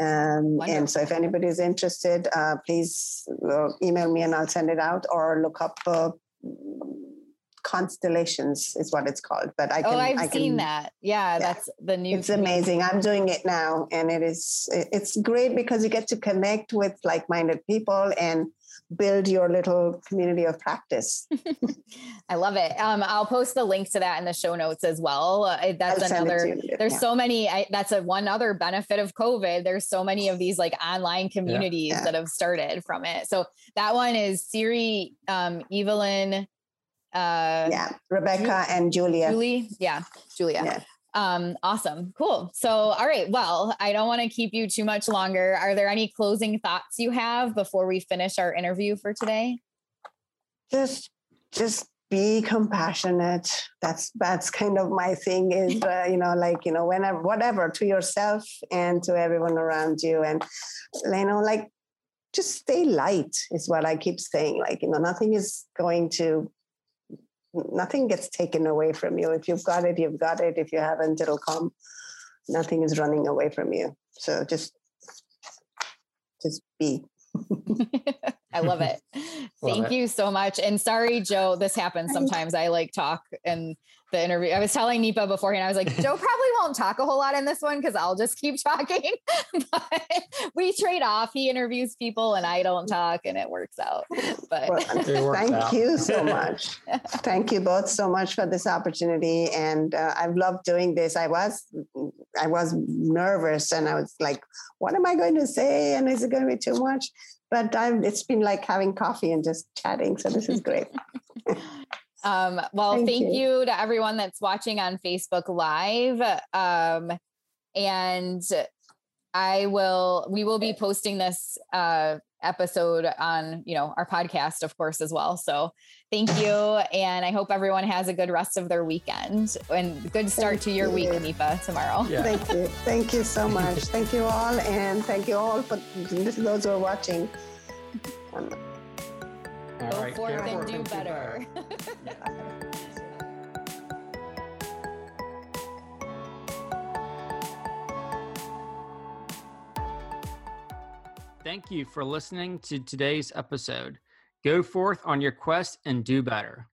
And so if anybody is interested, please email me and I'll send it out, or look up Constellations is what it's called. But I've seen that. Yeah, that's the new. It's amazing. I'm doing it now. And it's great because you get to connect with like-minded people and build your little community of practice. I love it. I'll post the link to that in the show notes as well. So many, that's one other benefit of COVID. There's so many of these like online communities that have started from it. So that one is Siri, Evelyn, Rebecca and Julia. Julia. Yeah. Awesome. Cool. So, all right. Well, I don't want to keep you too much longer. Are there any closing thoughts you have before we finish our interview for today? Just be compassionate. That's kind of my thing is, whenever, whatever, to yourself and to everyone around you. And, just stay light is what I keep saying. Like, you know, nothing gets taken away from you. If you've got it, you've got it. If you haven't, it'll come. Nothing is running away from you. So just be. I love it. Thank you so much. And sorry, Joe, this happens sometimes. I like talk in the interview. I was telling Nipa beforehand, I was like, Joe probably won't talk a whole lot in this one because I'll just keep talking. But we trade off. He interviews people and I don't talk, and it works out. But thank you so much. Thank you both so much for this opportunity. And I've loved doing this. I was nervous and I was like, what am I going to say? And is it going to be too much? But it's been like having coffee and just chatting. So this is great. Well, thank you to everyone that's watching on Facebook Live. And we will be posting this episode on, our podcast, of course, as well. So thank you. And I hope everyone has a good rest of their weekend and good start to your week, Nipa, tomorrow. Yeah. Thank you. Thank you so much. Thank you all. And thank you all for those who are watching. Go forth and do better. Thank you for listening to today's episode. Go forth on your quest and do better.